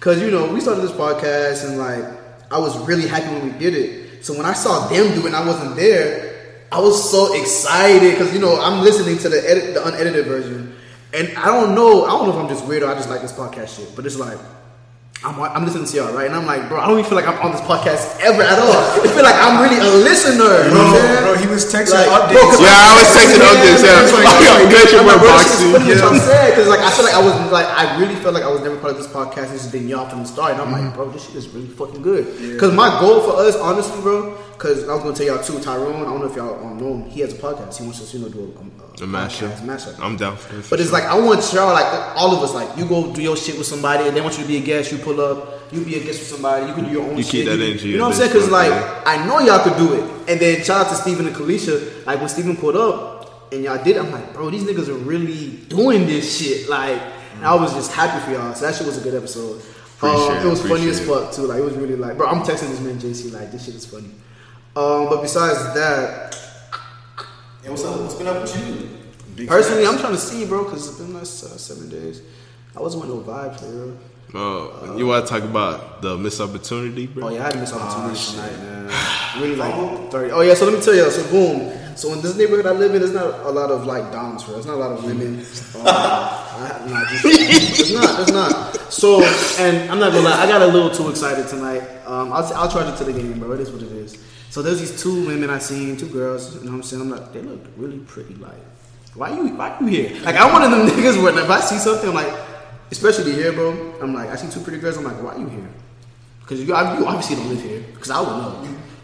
Cause you know we started this podcast and like I was really happy when we did it. So when I saw them do it and I wasn't there, I was so excited cause you know I'm listening to the unedited version, and I don't know if I'm just weird or I just like this podcast shit, but it's like I'm listening to y'all right, and I'm like, bro, I don't even feel like I'm on this podcast ever at all. I feel like I'm really a listener. Bro, he was texting updates. Bro, I was texting updates. Yeah, because like I feel like I really felt like I was never part of this podcast. It's just been y'all from the start, and I'm like, bro, this shit is really fucking good. Because my goal for us, honestly, bro. Because I was going to tell y'all too, Tyrone, I don't know if y'all know him. He has a podcast. He wants us, do a mashup. I'm down for this. But it's like, I want y'all, like, all of us, like, you go do your shit with somebody and they want you to be a guest, you pull up. you be a guest with somebody, you can do your own shit. Keep that energy. You know what I'm saying? Because, like, I know y'all could do it. And then shout out to Steven and Kalisha. Like, when Steven pulled up and y'all did it, I'm like, bro, these niggas are really doing this shit. Like, and I was just happy for y'all. So that shit was a good episode. It was funny as fuck, too. Like, it was really like, bro, I'm texting this man, JC, like, this shit is funny. But besides that, yeah, what's up? What's been up with you? Big personally, facts. I'm trying to see, bro, because it's been the last 7 days. I wasn't with no vibe, for real. You want to talk about the missed opportunity, bro? Oh, yeah, I had missed opportunity tonight, man. Really, like, 30. Oh, yeah, so let me tell you. So, boom. So, in this neighborhood I live in, there's not a lot of, like, doms, bro. There's not a lot of women. There's not. So, and I'm not going to lie. I got a little too excited tonight. I'll charge it to the game, bro. It is what it is. So, there's these two women I seen, two girls. You know what I'm saying? I'm like, they look really pretty, like. Why you here? Like, I'm one of them niggas where if I see something, I'm like, especially here, bro, I'm like, I see two pretty girls, I'm like, why you here? Because you obviously don't live here. Because I would know.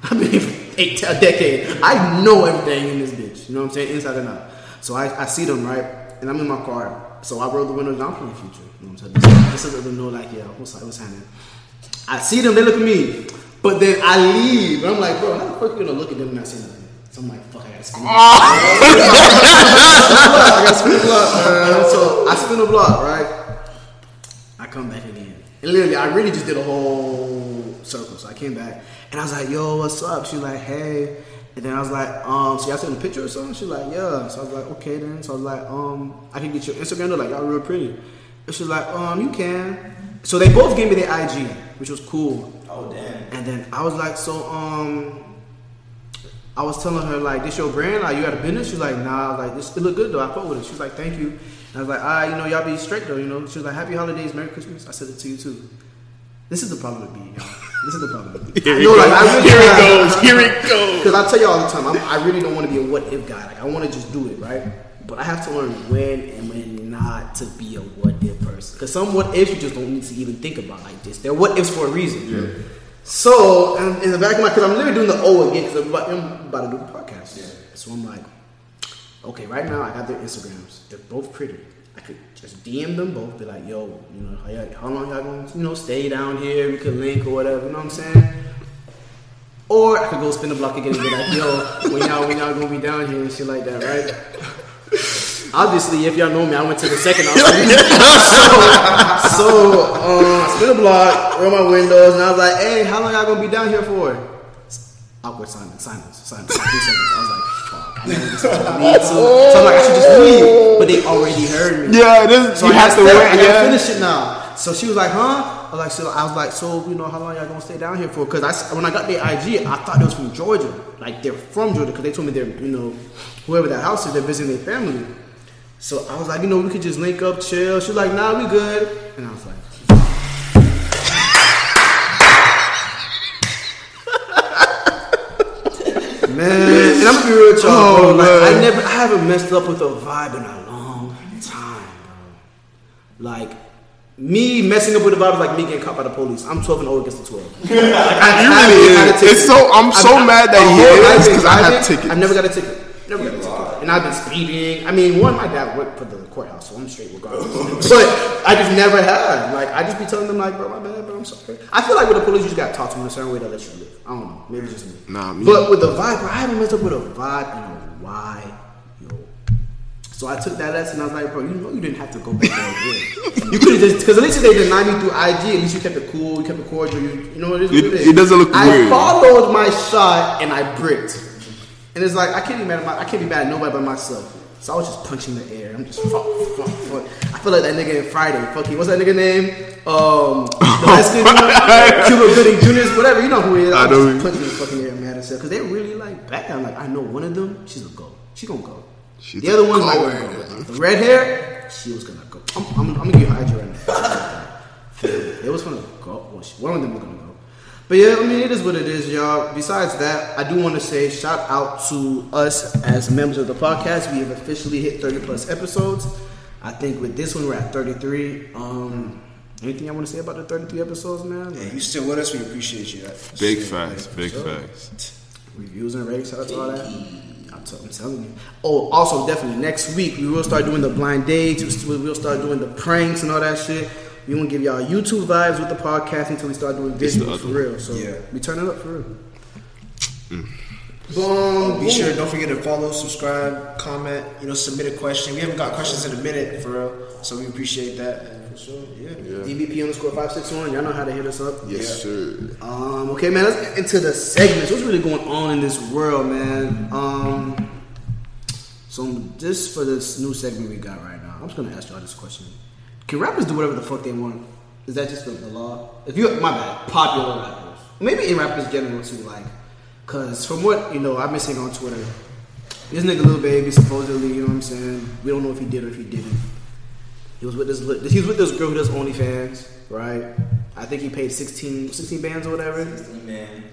I've been here for a decade. I know everything in this bitch. You know what I'm saying? Inside and out. So I see them, right? And I'm in my car. So I roll the window down for the future. You know what I'm saying? This is them know, like, yeah, what's happening? I see them, they look at me. But then I leave. And I'm like, bro, how the fuck are you going to look at them and not see nothing? So I'm like, fuck, I gotta spin a block. So I spin a block, right? I come back again. And literally, I really just did a whole circle. So I came back. And I was like, yo, what's up? She's like, hey. And then I was like, so y'all sent a picture or something? She's like, yeah. So I was like, okay then. So I was like, I can get your Instagram. They're like, y'all real pretty. And she's like, you can. So they both gave me their IG, which was cool. Oh, damn. And then I was like, so, I was telling her, like, this your brand? Like, you got a business? She's like, nah. Like, this, it look good, though. I fuck with it. She's like, thank you. And I was like, you know, y'all be straight, though, you know? She was like, happy holidays, Merry Christmas. I said it to you, too. This is the problem with me, y'all. This is the problem with me. Here it goes. Because I tell you all the time, I really don't want to be a what-if guy. Like, I want to just do it, right? But I have to learn when and when not to be a what-if person. Because some what-ifs you just don't need to even think about like this. They're what-ifs for a reason. Yeah. So, in the back of my, because I'm literally doing the O again, because I'm about to do the podcast. Yeah. So I'm like, okay, right now I got their Instagrams. They're both pretty. I could just DM them both, be like, yo, you know, how long y'all going to, you know, stay down here? We could link or whatever, you know what I'm saying? Or I could go spin the block again and be like, yo, when y'all going to be down here and shit like that, right? Obviously, if y'all know me, I went to the second option. So, spin a block, roll my windows, and I was like, hey, how long y'all gonna be down here for? Awkward silence, 3 seconds. I was like, fuck, I know this is what I need to. So I'm like, I should just leave. But they already heard me. Yeah, you have to wait. I gotta finish it now. So she was like, huh? I was like, so, you know, how long y'all gonna stay down here for? Because when I got their IG, I thought it was from Georgia. Like, they're from Georgia, because they told me they're, you know, whoever that house is, they're visiting their family. So I was like, you know, we could just link up, chill. She's like, nah, we good. And I was like, man. And I'm gonna be real with y'all, bro. Like, I haven't messed up with a vibe in a long time, bro. Like, me messing up with a vibe is like me getting caught by the police. I'm 12-0 against the 12. Like, I really is. It's so I'm mad that he is because I have tickets. I never got a ticket. And I've been speeding. I mean, one, my dad worked for the courthouse, so I'm straight regardless. But I just never have. Like, I just be telling them, like, bro, my bad, bro, I'm sorry. I feel like with the police, you just got to talk to them in a certain way that lets you live. I don't know. Maybe just me. Nah, me. But with the vibe, bro, I haven't messed up with a vibe in a while. So I took that lesson. I was like, bro, you know you didn't have to go back there again. You could have just, because at least if they denied me through IG, at least you kept it cool, you kept it cordial. You know what it is? It doesn't look weird. I followed my shot, and I bricked. And it's like, I can't be mad at nobody but myself. So I was just punching the air. I'm just fuck. I feel like that nigga in Friday. Fuck you. What's that nigga name? Cuba Gooding Jr., whatever. You know who he is. I know. Just punching the fucking air, mad at herself. Because they're really like back. I'm like, I know one of them. She's gonna go. She gonna go. She's the other one's not gonna go. Like, the red hair. She was gonna go. I'm gonna give you hydrate right now. It was gonna go. Well, one of them was gonna go. But yeah, I mean, it is what it is, y'all. Besides that, I do want to say shout out to us as members of the podcast. We have officially hit 30 plus episodes. I think with this one, we're at 33. Anything y'all want to say about the 33 episodes, man? Yeah, you still with us. We appreciate you. Big facts. Reviews and ratings, shout out to all that. I'm telling you. Oh, also, definitely, next week, we will start doing the blind dates. We will start doing the pranks and all that shit. We want to give y'all YouTube vibes with the podcast until we start doing visuals for real. So yeah, we turn it up for real. Boom. Be sure, don't forget to follow, subscribe, comment, you know, submit a question. We haven't got questions in a minute for real, so we appreciate that. For sure. Yeah. DBP_561. Y'all know how to hit us up. Yes, sir. Okay, man, let's get into the segments. What's really going on in this world, man? So this for this new segment we got right now, I'm just gonna ask y'all this question. Can rappers do whatever the fuck they want? Is that just the law? If you, my bad, popular rappers, maybe in rappers general too, like, cause from what, you know, I've been seeing on Twitter, this nigga Lil Baby supposedly, you know what I'm saying, we don't know if he did or if he didn't, he was with this, he was with this girl who does OnlyFans, right? I think he paid 16 bands or whatever. 16 bands.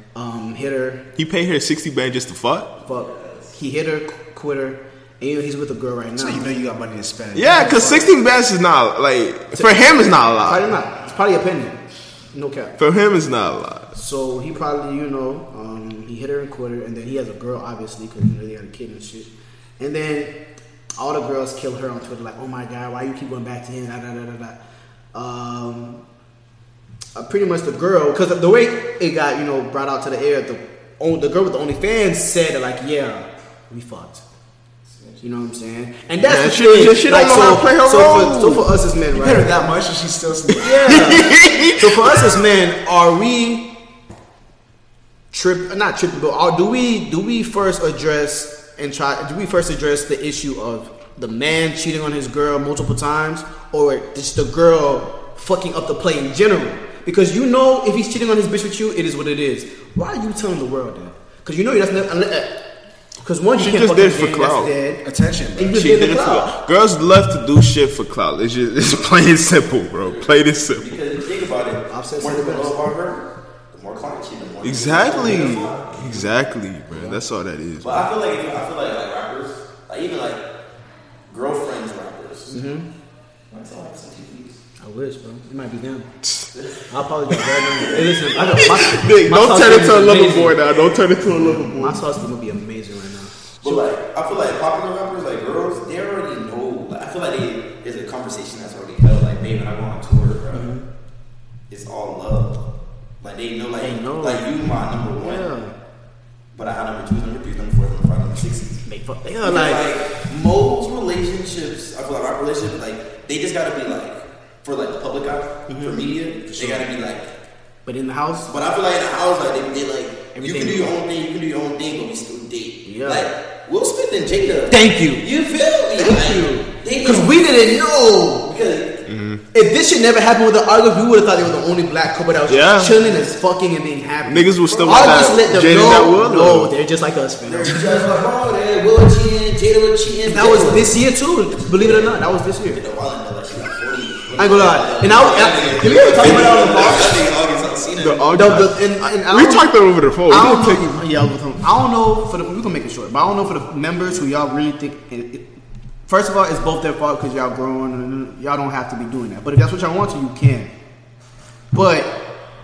Hit her. He paid her 60 bands just to fuck? Fuck. He hit her, quit her. And he's with a girl right now. So you know you got money to spend. Yeah, because 16 bands is not, like, for him it's not a lot. Probably not. It's probably a penny. No cap. For him it's not a lot. So he probably, you know, he hit her and quit her. And then he has a girl, obviously, because you know they had a kid and shit. And then all the girls kill her on Twitter, like, oh my God, why you keep going back to him? Da, da, da, da, da. Pretty much the girl, because the way it got, you know, brought out to the air, the girl with the OnlyFans said, like, yeah, we fucked. You know what I'm saying? And that's the shit. She don't know how to play her role. So for us as men, right? You hit her that much and she's still sleeping. Yeah. So for us as men, are we not tripping, but do we first address and try? Do we first address the issue of the man cheating on his girl multiple times, or just the girl fucking up the play in general? Because you know, if he's cheating on his bitch with you, it is what it is. Why are you telling the world that? Because you know that's not. Because one, she just did it for clout. Attention, bro. She did it for clout. Girls love to do shit for clout. It's plain and simple, bro. Plain and simple. Because if you think about it, the more women love her, the more clients she has. Exactly, bro. Yeah. That's all that is. But I feel like rappers, like even like girlfriends rappers. Mm-hmm. That's all. I wish, bro. It might be them. I apologize. Hey, listen, don't turn it to a lover boy now. Don't turn it to a lover boy. My sauce is gonna be amazing right now. But like, I feel like popular rappers, like girls, they already know. Like, I feel like there's a conversation that's already held. Like, babe, when I go on tour, bro, it's all love. Like they know, like you, my number one. Yeah. But I have number 2, number 3, number 4, number 5, number 6. Make fuck. Yeah, like most relationships, I feel like our relationship, like they just gotta be like. For like the public eye, for media, for sure. They gotta be like. But in the house, but I feel like in the house, like they like everything. You can do your own thing, but we still date. Yeah. Like Will Smith and Jada. Thank you. You feel me? Thank you. Because we didn't know. Because if this shit never happened with the artists, we would have thought they were the only black couple that was chilling and fucking and being happy. Niggas would still be like, Jada and Will. No, they're just like us, man. They're just like, oh, they Will cheating, Jada was cheating. That was this year too. Believe it or not, that was this year. I ain't gonna lie. And I did we ever talk about the box? We talked that over the phone. I don't know. We're gonna make it short, but I don't know for the members who y'all really think. First of all, it's both their fault because y'all grown and y'all don't have to be doing that. But if that's what y'all want to, you can. But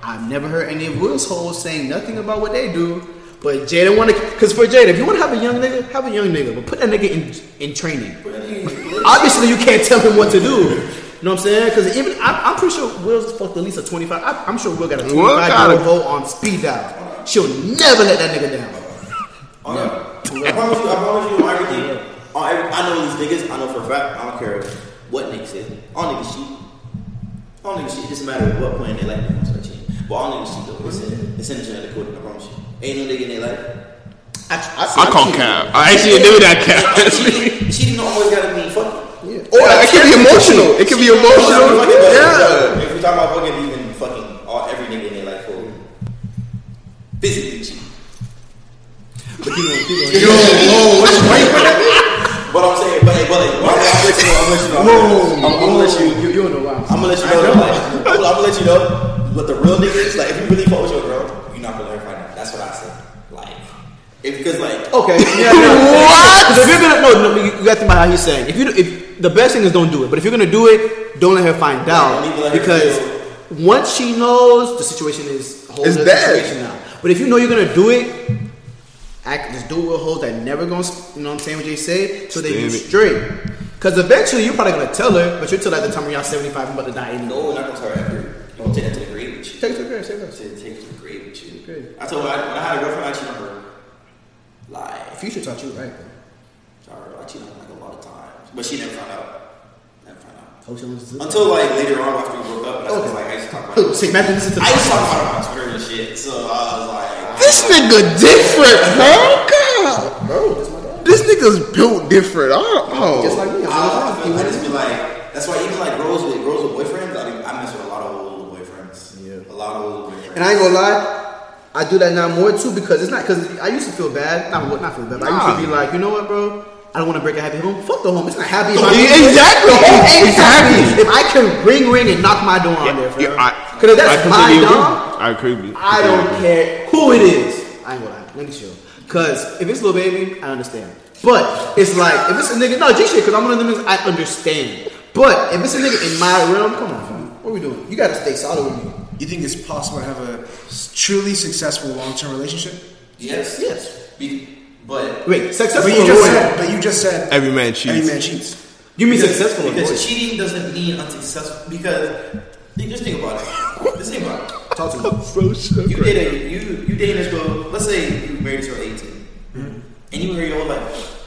I've never heard any of Will's hoes saying nothing about what they do. But Jada want to, because for Jada, if you want to have a young nigga, but put that nigga in training. Obviously, you can't tell him what to do. You know what I'm saying? Because even I'm pretty sure Will's fucked at least a 25. I'm sure Will got a 25-year-old hoe on speed dial. She'll never let that nigga down. I promise you, on everything. I know these niggas. I know for a fact. I don't care what niggas say. All niggas cheat. It doesn't matter what point in their life they start cheating. But all niggas cheat though. It's in the genetic code. I promise you. Ain't no nigga in their life. I call cap. I actually knew that cap. Cheating don't always gotta mean fucking. Or it can be emotional. If we talk about fucking even fucking every nigga in their life, physically cheap. But you know, what I'm saying, I'm gonna let you know. But the real niggas, like if you really fuck with your girl, you're not gonna learn right now. That's what I said. Because like okay, yeah, you got to think about how he's saying. If the best thing is don't do it, but if you're gonna do it, don't let her find out because once she knows the situation is a whole other situation now. But if you know you're gonna do it, just do it with hoes that never gonna, you know what I'm saying? What they say, so they do straight. Because eventually you're probably going to tell her, but you're till at the time where y'all 75 and about to die. No, I'm not going to tell her ever. I'm going to take that to the grave with you. Take it to the grave with you. I told her, when I had a girlfriend, I cheated on her. Like, Future taught you, right? I cheated on her like a lot of times. But she never found out. Until like later on after we broke up, I was like, I used to talk about it. I used to talk about it on Twitter and shit. So I was like, this nigga different, bro. God, bro, that's my dad. This nigga's built different. Oh, just like me. I just be like, that's why even like girls with boyfriends, I mess with a lot of old boyfriends. Yeah, a lot of old boyfriends. And I ain't gonna lie, I do that now more too because it's not because I used to feel bad. Not feel bad. But I used to be like, you know what, bro. I don't want to break a happy home. Fuck the home. It's not happy. Exactly. If I can ring and knock my door on there, because that's my dog. I agree. I don't care who it is. I ain't gonna lie. Let me chill. Because if it's Lil Baby, I understand. But it's like if it's a nigga, no G shit. Because I'm one of them niggas. I understand. But if it's a nigga in my realm, come on, fam. What are we doing? You gotta stay solid with me. You think it's possible to have a truly successful long-term relationship? Yes. Yes. But wait, successful. But you just said every man cheats. You mean successful? Because cheating doesn't mean unsuccessful. Because just think about it. Talk to me. You dating this girl. Let's say you married this girl at 18, mm-hmm. and you married your whole life.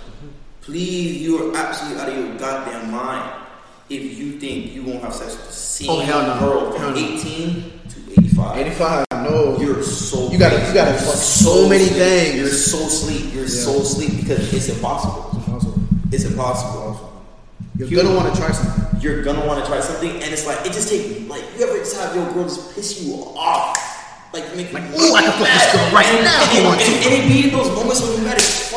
Please, you are absolutely out of your goddamn mind if you think you won't have sex with the same girl from 18 to 85. 85. No, you're so you gotta fuck so many things. You're so sleep. Because it's impossible. You're gonna want to try something. And it's like it just takes like you ever just have your girl just piss you off, like make like ooh, I can fuck this girl right now. And it be those moments when you're mad as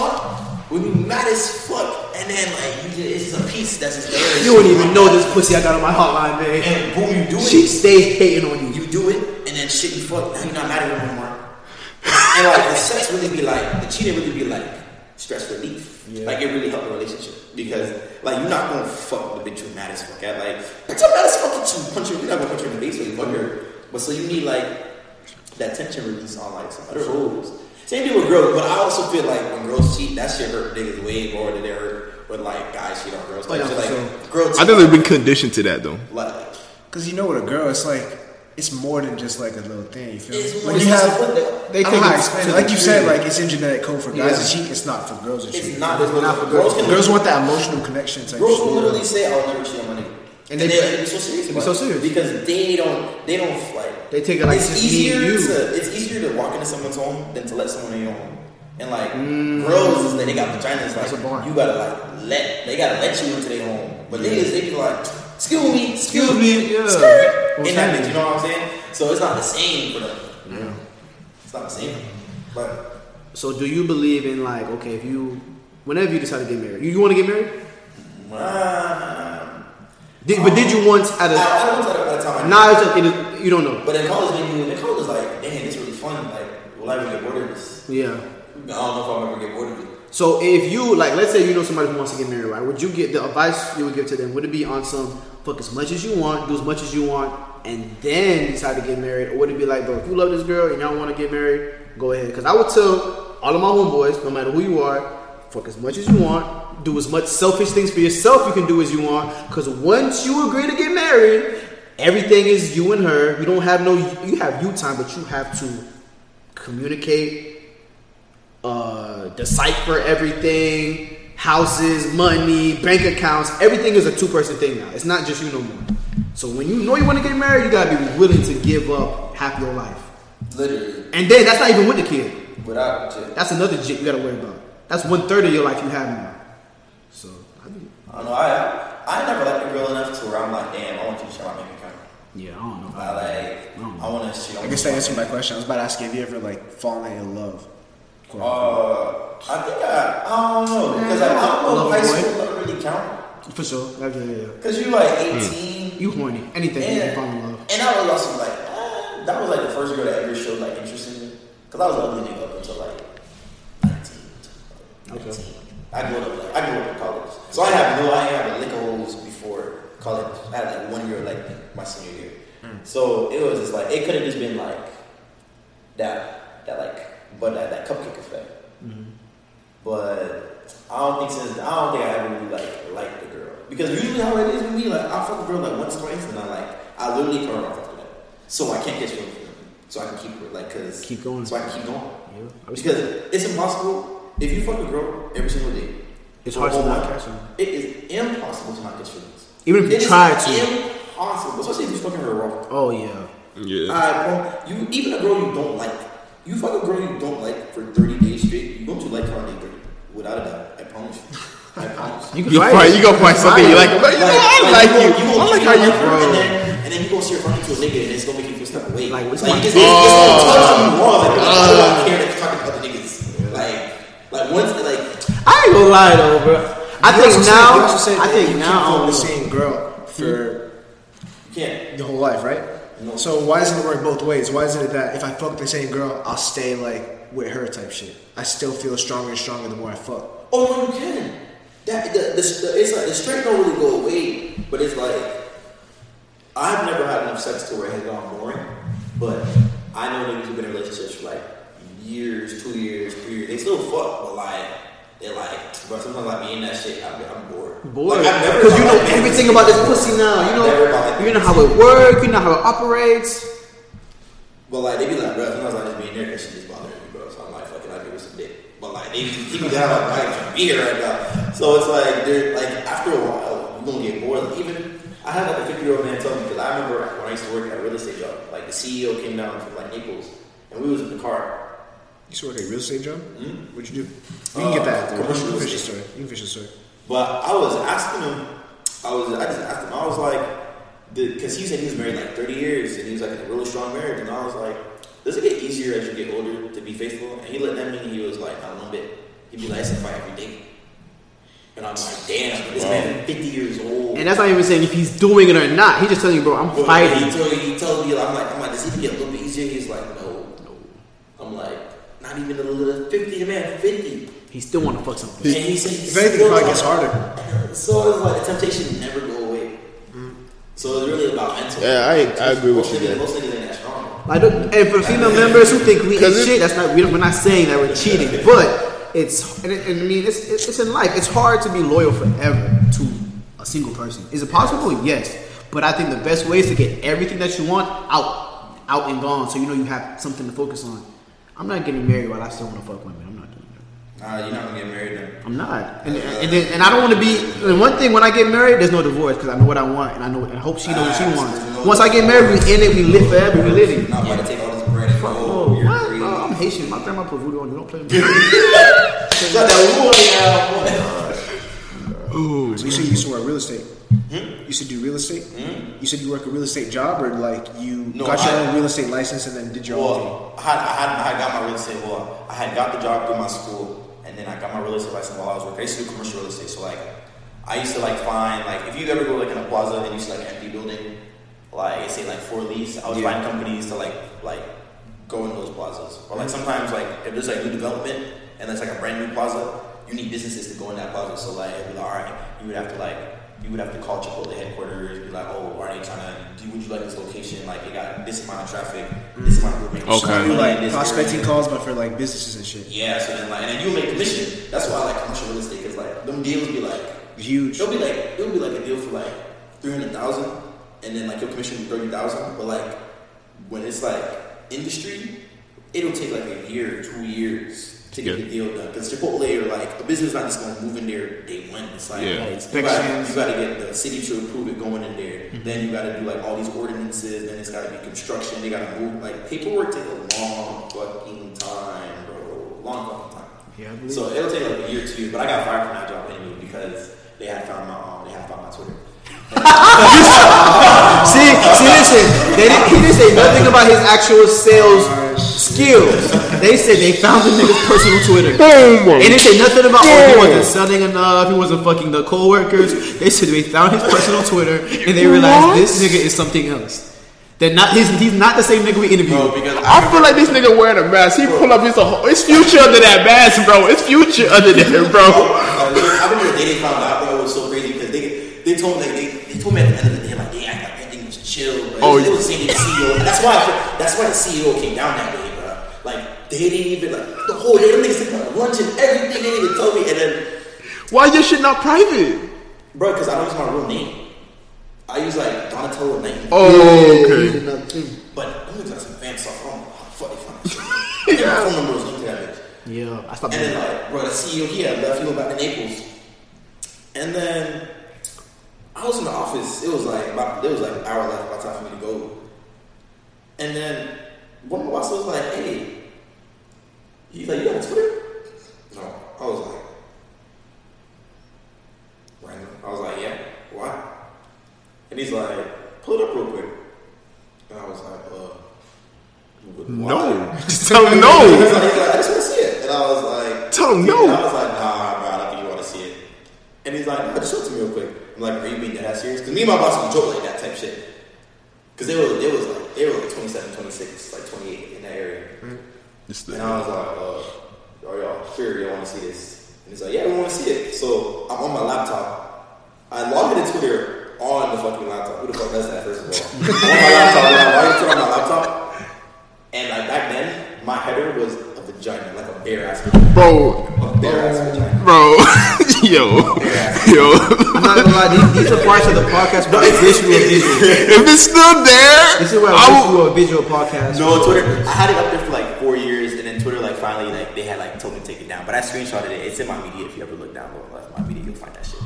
fuck, and then like you just, it's just a piece that's just there. You wouldn't even know this pussy I got on my hotline, man. And boom, you do it. She stays hating on you. You do it. And then shit, you fuck. Now you're not mad at her anymore. And like the sex really be like, the cheating really be like stress relief. Yeah. Like it really helped the relationship because like you're not gonna fuck the bitch you're mad as fuck at. Like bitch, I'm mad as fuck at you. Punch her. You're not gonna punch her in the face when you fuck her. But so you need like that tension release on like some other rules. Same thing with girls, but I also feel like when girls cheat, that shit hurt niggas way more than they hurt when like guys cheat on girls. Like, so, like girls. I think they've been conditioned to that though. Like, because you know what a girl is like. It's more than just like a little thing. You feel me? Like you have, they think it's like you said, like it's in genetic code for guys to cheat. It's not for girls to cheat. It's not for girls. Girls want that emotional connection. Girls will literally say, "I'll never cheat on my nigga," and they so serious. It's so serious because they don't like. They take it like it's easier to walk into someone's home than to let someone in your home. And like girls, they got vaginas. Like you gotta like let you into their home. But niggas, they be like. Excuse me. Yeah. Skirt. In that bitch, you know what I'm saying? So it's not the same for them. Yeah. It's not the same. But so do you believe in like, okay, if you, whenever you decide to get married, you want to get married? Did you once at a time? You don't know. But in college, college was like, damn, this is really fun. Like, will I ever get bored of this? Yeah. I don't know if I'll ever get bored of it. So if you like, let's say you know somebody who wants to get married, right? Would you get the advice you would give to them? Would it be on some fuck as much as you want, do as much as you want, and then decide to get married, or would it be like, bro, if you love this girl and y'all want to get married, go ahead? Because I would tell all of my homeboys, no matter who you are, fuck as much as you want, do as much selfish things for yourself you can do as you want. Because once you agree to get married, everything is you and her. You don't have you have you time, but you have to communicate. Decipher everything, houses, money, bank accounts. Everything is a two-person thing now. It's not just you no more. So when you know you want to get married, you gotta be willing to give up half your life. Literally. And then that's not even with the kid. Without the kid. That's another jit you gotta worry about. That's 1/3 of your life you have now. So I don't know. I never liked a girl enough to where I'm like, damn, I want you to show my bank account. Yeah, I don't know. I want to see. I guess that answered my question. I was about to ask you, have you ever like fallen in love? I don't know because I don't know if high school doesn't really count for sure. Yeah. Because you're like 18, you horny, anything, and you fall in love. And I was also like, that was like the first girl that ever showed like interest in me because I was ugly nigga up until like 19. Okay. I grew up in college, so I had a lick of holes before college. I had like 1 year like my senior year, so it was just like it could have just been like that like. But that cupcake effect. Mm-hmm. But I don't think I ever really like the girl. Because usually how it is with me, like, I fuck a girl like once, twice, and I literally turn off after that. So I can't get you. So I can keep her, keep going. So I can keep going. Yeah. Because it's impossible. If you fuck a girl every single day, it's hard to not catch her. It is impossible to not catch feelings. Even if you try to. It's impossible. Especially if you're fucking her raw. Oh, yeah. Yeah. You even a girl you don't like. You fuck a girl you don't like for 30 days straight, you're going to like her on day 30. Without a doubt. I promise you. You go find something you like. I like how you grow. And then you go see her talking to a nigga, and it's gonna make you feel stuck away. I don't care if you're talking about the niggas. I ain't gonna lie though, bro. I think now I'm the same girl for the whole life, right? No. So why doesn't it work both ways? Why isn't it that if I fuck the same girl, I'll stay with her type shit? I still feel stronger and stronger the more I fuck. Oh, you can. The strength don't really go away, but it's I've never had enough sex to where it has gone boring, but I know niggas who've been in relationships for years, 2 years, 3 years, they still fuck, but they're but sometimes I be in that shit, I'm bored. Bored? Because you know everything about this pussy now, you know how it works, you know how it operates. But they be like, bro, sometimes I just be in there because she just bothering me, bro, so I'm like, fuck it, I'll give her some dick. But they keep me down, I can't be here right now. So it's after a while, you're going to get bored. Even, I had a 50-year-old man tell me, because I remember when I used to work at a real estate job, the CEO came down from Naples, and we was in the car. You used to work at a real estate job? Mm-hmm. What'd you do? You can get that. Commercial real estate. You can fish the story. But I was asking him, because he said he was married 30 years, and he was in a really strong marriage, and I was does it get easier as you get older to be faithful? And he let that mean he was not one bit. He'd be it's a fight every day. And I'm damn, this man 50 years old. And that's not even saying if he's doing it or not. He's just telling you, bro, I'm fighting. He tells me, I'm does he get a little bit easier? He's no. I'm not even a little 50, the man 50. He still want to fuck something. And he said, if anything, it probably gets harder. So it's the temptation never go away. Mm. So it's really about mental. Yeah, I agree with you. Most things ain't that strong. And for female members who think we ain't shit, that's not. We're not saying that we're cheating, but. It's in life. It's hard to be loyal forever to a single person. Is it possible? Yes. But I think the best way is to get everything that you want out and gone, so you know you have something to focus on. I'm not getting married while I still want to fuck women. I'm not doing that. You're not gonna get married then. I'm not. And I don't want to be. And one thing, when I get married, there's no divorce because I know what I want and I know and I hope she knows what she wants. Once I get married, we in it. We live forever. We living. Not about to take all this bread and I'm Haitian. My grandma put voodoo on you. Don't play with me. So you said you used to work real estate. Hmm? You said do real estate. Hmm? You said you work a real estate job, or your own real estate license and then did your own. I got my real estate. Well, I had got the job through my school, and then I got my real estate license while I was working. I used to do commercial real estate, so I used to find if you ever go in a plaza and you see an empty building, say for lease, I would find companies to go in those plazas. Or sometimes if there's new development and it's a brand new plaza, you need businesses to go in that plaza. So it'd be alright, you would have to call Chipotle headquarters and be are they trying to would you like this location? It got this amount of traffic, this amount of movement. Okay. You this prospecting area. Calls but for businesses and shit. Yeah, so then and then you make commission. That's why I commercial real estate, because them deals be huge. They'll be it'll be a deal for $300,000 and then your commission will be $30,000, but when it's industry, it'll take a year, 2 years to get the deal done. Because Chipotle or a business not just going to move in there day one. It's you got to get the city to approve it going in there. Mm-hmm. Then you got to do all these ordinances. Then it's got to be construction. They got to move. Paperwork takes a long fucking time, bro. Long fucking time. Yeah, so it'll take a year, 2 years. But I got fired from that job anyway because they had found my Twitter. See, listen. He didn't say nothing about his actual sales skills. They said they found the nigga's personal Twitter. They didn't say nothing about he wasn't selling enough. He wasn't fucking the coworkers. They said they found his personal Twitter and they realized this nigga is something else. He's not the same nigga we interviewed. Bro, I feel this nigga wearing a mask. He pull up. It's Future under that mask, bro. It's Future under there, bro. I remember they didn't find out, bro. It was so crazy because they told me they told me at the end of the day everything was chill, bro. It was the same CEO. That's why the CEO came down that day, bro. They didn't even the whole day. Them niggas did lunch and everything. They didn't even tell me. And then why your shit not private? Bro, because I don't use my real name. I use like Donatello name. Oh, okay. But I'm looking at some fan stuff. I don't know how the fuck they found it. Yeah. My phone number was linked to that bitch. Yeah, I stopped. And then like, bro, the CEO here left, he went back to Naples. And then I was in the office. It was like an hour left by the time for me to go. And then one of my bosses was like, "Hey," he's like, "You got Twitter?" No, I was like, random. I was like, "Yeah, why?" And he's like, "Pull it up real quick." And I was like, "No, just tell him no." He's like, "I just want to see it." And I was like, "Tell him no." I was like, "Nah, bro, I don't think you want to see it." And he's like, "No, just show it to me real quick." I'm like, "Are you being that serious?" Because me and my boss would joke like that type shit. Because they were like 27, 26, like 28 in that area. Mm-hmm. And I was like, "Are y'all sure y'all want to see this?" And he's like, "Yeah, we want to see it." So I'm on my laptop. I log into Twitter on the fucking laptop. Who the fuck does that, first of all? I logged into Twitter on my laptop. And like back then, my header was a vagina, like a bare ass vagina. Bro. A bare ass vagina. Bro. Yo. I'm not gonna lie, these are parts of the podcast where it's visual. If it's still there, this is where I do a visual podcast. No, Twitter. I had it up there for like 4 years, and then Twitter like finally like they had like told me to take it down. But I screenshotted it. It's in my media. If you ever look down below my media, you'll find that shit.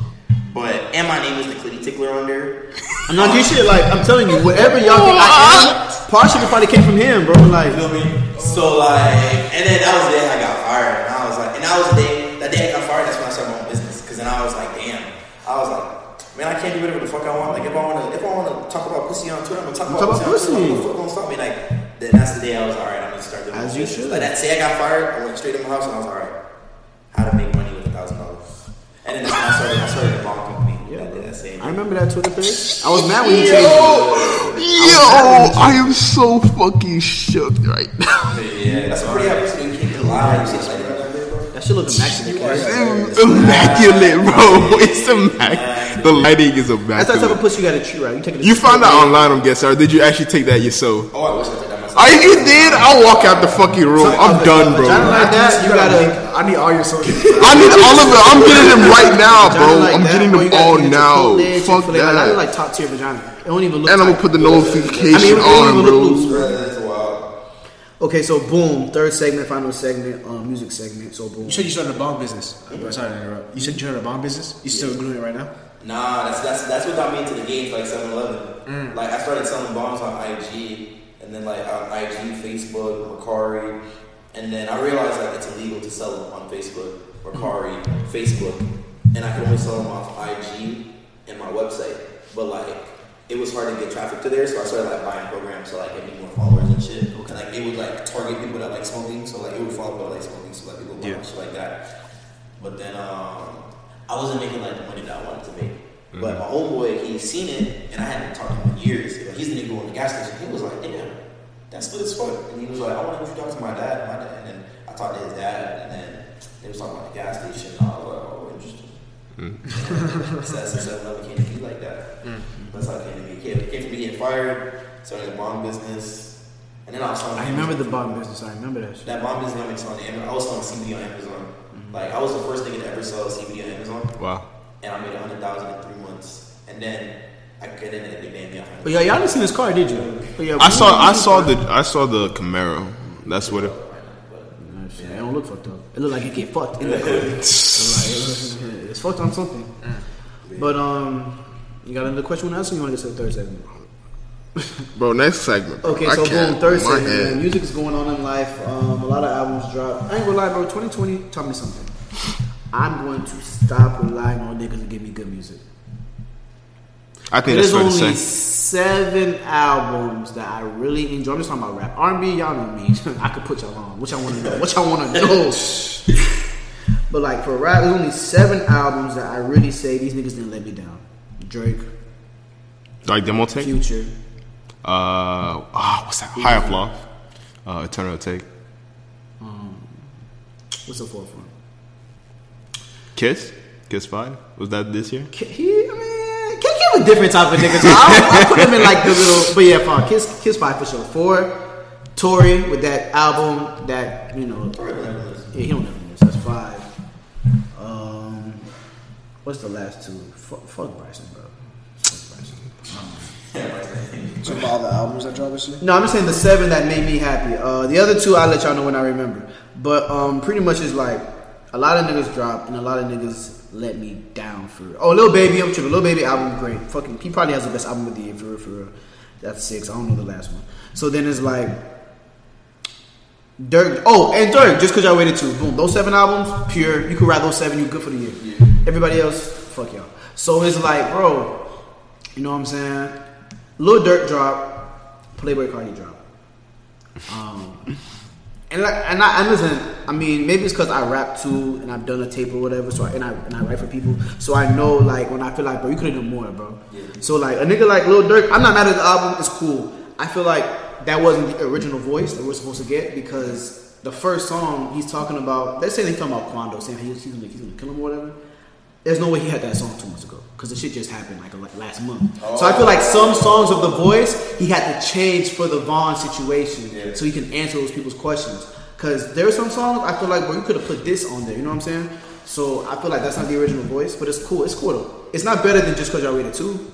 But and my name is the Clitty Tickler on there. I'm not this shit. Like I'm telling you, whatever y'all think I am. Partially probably came from him, bro. Like, you know what I mean? So like, and then that was the day I got fired, and I was like, and that was the day. That day I got fired. That's when I started my own business. Because then I was like, damn. I was like, man, I can't do whatever the fuck I want. Like, if I want to talk about pussy on Twitter, I'm gonna talk about pussy. What the fuck gonna stop me? Like, then that's the day I was alright. I'm gonna start doing. As you should. Like that day I got fired, I went straight to my house and I was alright. How to make money with $1,000. And then that's when I started the bomb company. I remember that Twitter page. I was mad when you changed it. I am so fucking shook right now. Yeah, that's pretty happy. You can't lie. That shit looks immaculate. It's immaculate, bro. It's immaculate. The lighting is immaculate. That's the type of pussy you gotta treat, right? You found out online, I'm guessing, or did you actually take that yourself? Oh, I wish I did. You did? I'll walk out the fucking room. I'm done, bro. Like that, you gotta. I need all your sources. I need all of it. I'm getting them right now, bro. I'm getting them all now. Fuck that. I look like top tier vagina. It don't even look. And I'm gonna put the notification on, bro. Okay, so boom. Third segment, final segment, music segment. So boom. You said you started a bomb business. Sorry to interrupt. You said you started a bomb business. You still doing it right now? Nah, that's what got me into the games, like 7-Eleven. Like I started selling bombs on IG. And then like on IG, Facebook, Mercari, and then I realized like it's illegal to sell them on Facebook, Mercari, Facebook, and I could only sell them off IG and my website. But like it was hard to get traffic to there, so I started like buying programs to like get me more followers and shit. Okay. And like it would like target people that like smoking, so like it would follow people that like smoking, so like people would shit like that. But then I wasn't making like the money that I wanted to make. But my old boy, he seen it, and I hadn't talked to him in years. He's the nigga going to the gas station. He was like, "Damn, that's good as fuck." And he was like, "I want to introduce you to my dad." And then I talked to his dad, and then they was talking about the gas station. And I was like, "Oh, interesting." So that's the 7-Eleven came to be like that. That's how it came to me. It came from me getting fired, started the bomb business, and then I was selling. I remember the bomb business. I remember that shit. That bomb business I was on Amazon. I was selling CBD on Amazon. Like I was the first nigga to ever sell CBD on Amazon. Wow. And I made $100,000 in 3 months, and then I couldn't. And they banned me. But yeah, y'all didn't see this car, did you? But, yeah, I saw the Camaro. That's what it. Yeah, it don't look fucked up. It looked like it get fucked. It's fucked on something. But you got another question? What else you want to get to the third segment? Bro, next segment. Bro. Okay, so boom, third segment. Music is going on in life. A lot of albums drop. I ain't gonna lie, bro. 2020 taught me something. I'm going to stop relying on niggas to give me good music. I think that's fair to say. There's only 7 albums that I really enjoy. I'm just talking about rap. R&B, y'all know me. I could put y'all on. What y'all want to know? But like for rap, there's only 7 albums that I really say these niggas didn't let me down. Drake. Like Demo Take? Future. What's that? Higher Flaw. Eternal Take. What's the fourth one? Kiss? Kiss 5? Was that this year? Kiss was a different type of nigga. So I put him in like the little... But yeah, fine. Kiss 5 for sure. 4, Tory with that album that, you know... Tory never listens. Yeah, he don't never listen. That's 5. What's the last two? Fuck Bryson, bro. Some of all the albums that y'all this year? No, I'm just saying the seven that made me happy. The other two, I'll let y'all know when I remember. But pretty much it's like a lot of niggas dropped and a lot of niggas let me down for real. Oh, Lil Baby, I'm tripping. Lil Baby album, great. Fucking, he probably has the best album of the year for real, for real. That's 6. I don't know the last one. So then it's like Durk. Oh, and Durk, just because y'all waited too. Boom. Those 7 albums, pure. You could ride those 7. You good for the year. Yeah. Everybody else, fuck y'all. So it's like, bro, you know what I'm saying? Lil Durk drop, Playboi Carti drop. And listen, I mean, maybe it's because I rap too, and I've done a tape or whatever. So I write for people, so I know like when I feel like, bro, you could have done more, bro. Yeah. So like a nigga like Lil Durk, I'm not mad at the album. It's cool. I feel like that wasn't the original voice that we're supposed to get because the first song he's talking about, let's say they're talking about Quando, saying he's gonna kill him or whatever. There's no way he had that song 2 months ago because the shit just happened like last month. Oh. So I feel like some songs of The Voice he had to change for the Vaughn situation so he can answer those people's questions. Because there are some songs I feel like, well, you could have put this on there. You know what I'm saying? So I feel like that's not the original Voice, but it's cool. It's cool though. It's not better than just because y'all rated 2,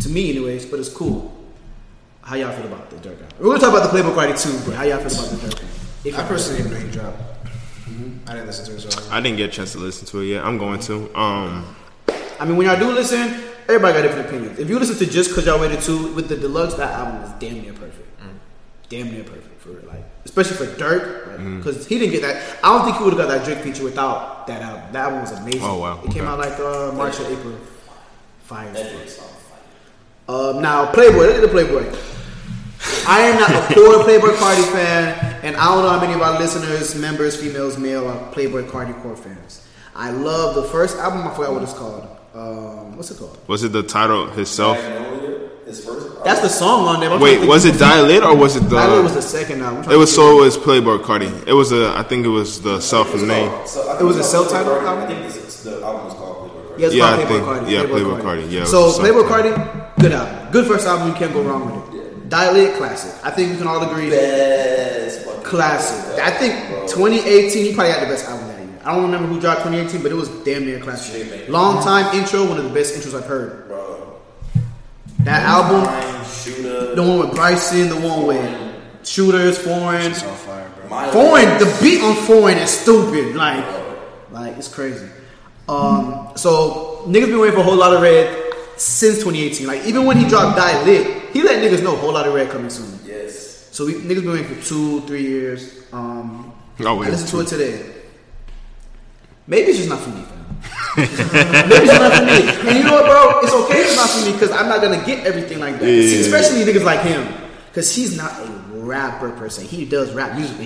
to me anyways. But it's cool. How y'all feel about the Durk album? We're gonna talk about the Playboi Carti too, but how y'all feel about the Durk album? I personally didn't make drop. I didn't listen to it, so I didn't get a chance to listen to it yet. I'm going to. I mean, when y'all do listen, everybody got different opinions. If you listen to just because y'all waited too, with the deluxe, that album is damn near perfect. Damn near perfect for like, especially for Durk, because he didn't get that. I don't think he would have got that Drake feature without that album. That album was amazing. Oh wow! It came out like March or April. Fire. Now Playboi, look at the Playboi. I am not a core Playboi Carti fan, and I don't know how many of our listeners, members, females, male, are Playboi Carti core fans. I love the first album. I forgot what it's called. What's it called? Was it the title itself? His first album? That's the song on there. Wait, was it Die Lit or was it the? Die Lit was the second album. It was so it was Playboi Carti. It was a. I think it was the self name. It was a self title album. I think the album was called Playboi Carti. Yeah, it's called Playboi Carti. Yeah, Playboi Carti. Yeah. So Playboi Carti, good album, good first album. You can't go wrong with it. Die Lit, classic. I think we can all agree. Best classic. I think 2018, he probably had the best album that year. I don't remember who dropped 2018, but it was damn near classic. Long time intro, one of the best intros I've heard. Bro. That album, the one with Bryson, the one with Shooters, Foreign. She's on fire, bro. Foreign, the beat on Foreign is stupid. Like it's crazy. So niggas been waiting for a Whole Lotta Red since 2018. Like even when he dropped Die Lit, he let niggas know Whole Lotta Red coming soon. Yes. So niggas been waiting for 2-3 years. I listened to it today. Maybe it's just not for me, fam. Maybe it's not for me. And you know what, bro? It's okay if it's not for me because I'm not gonna get everything like that. Yeah. Especially niggas like him, because he's not a rapper per se. He does rap music.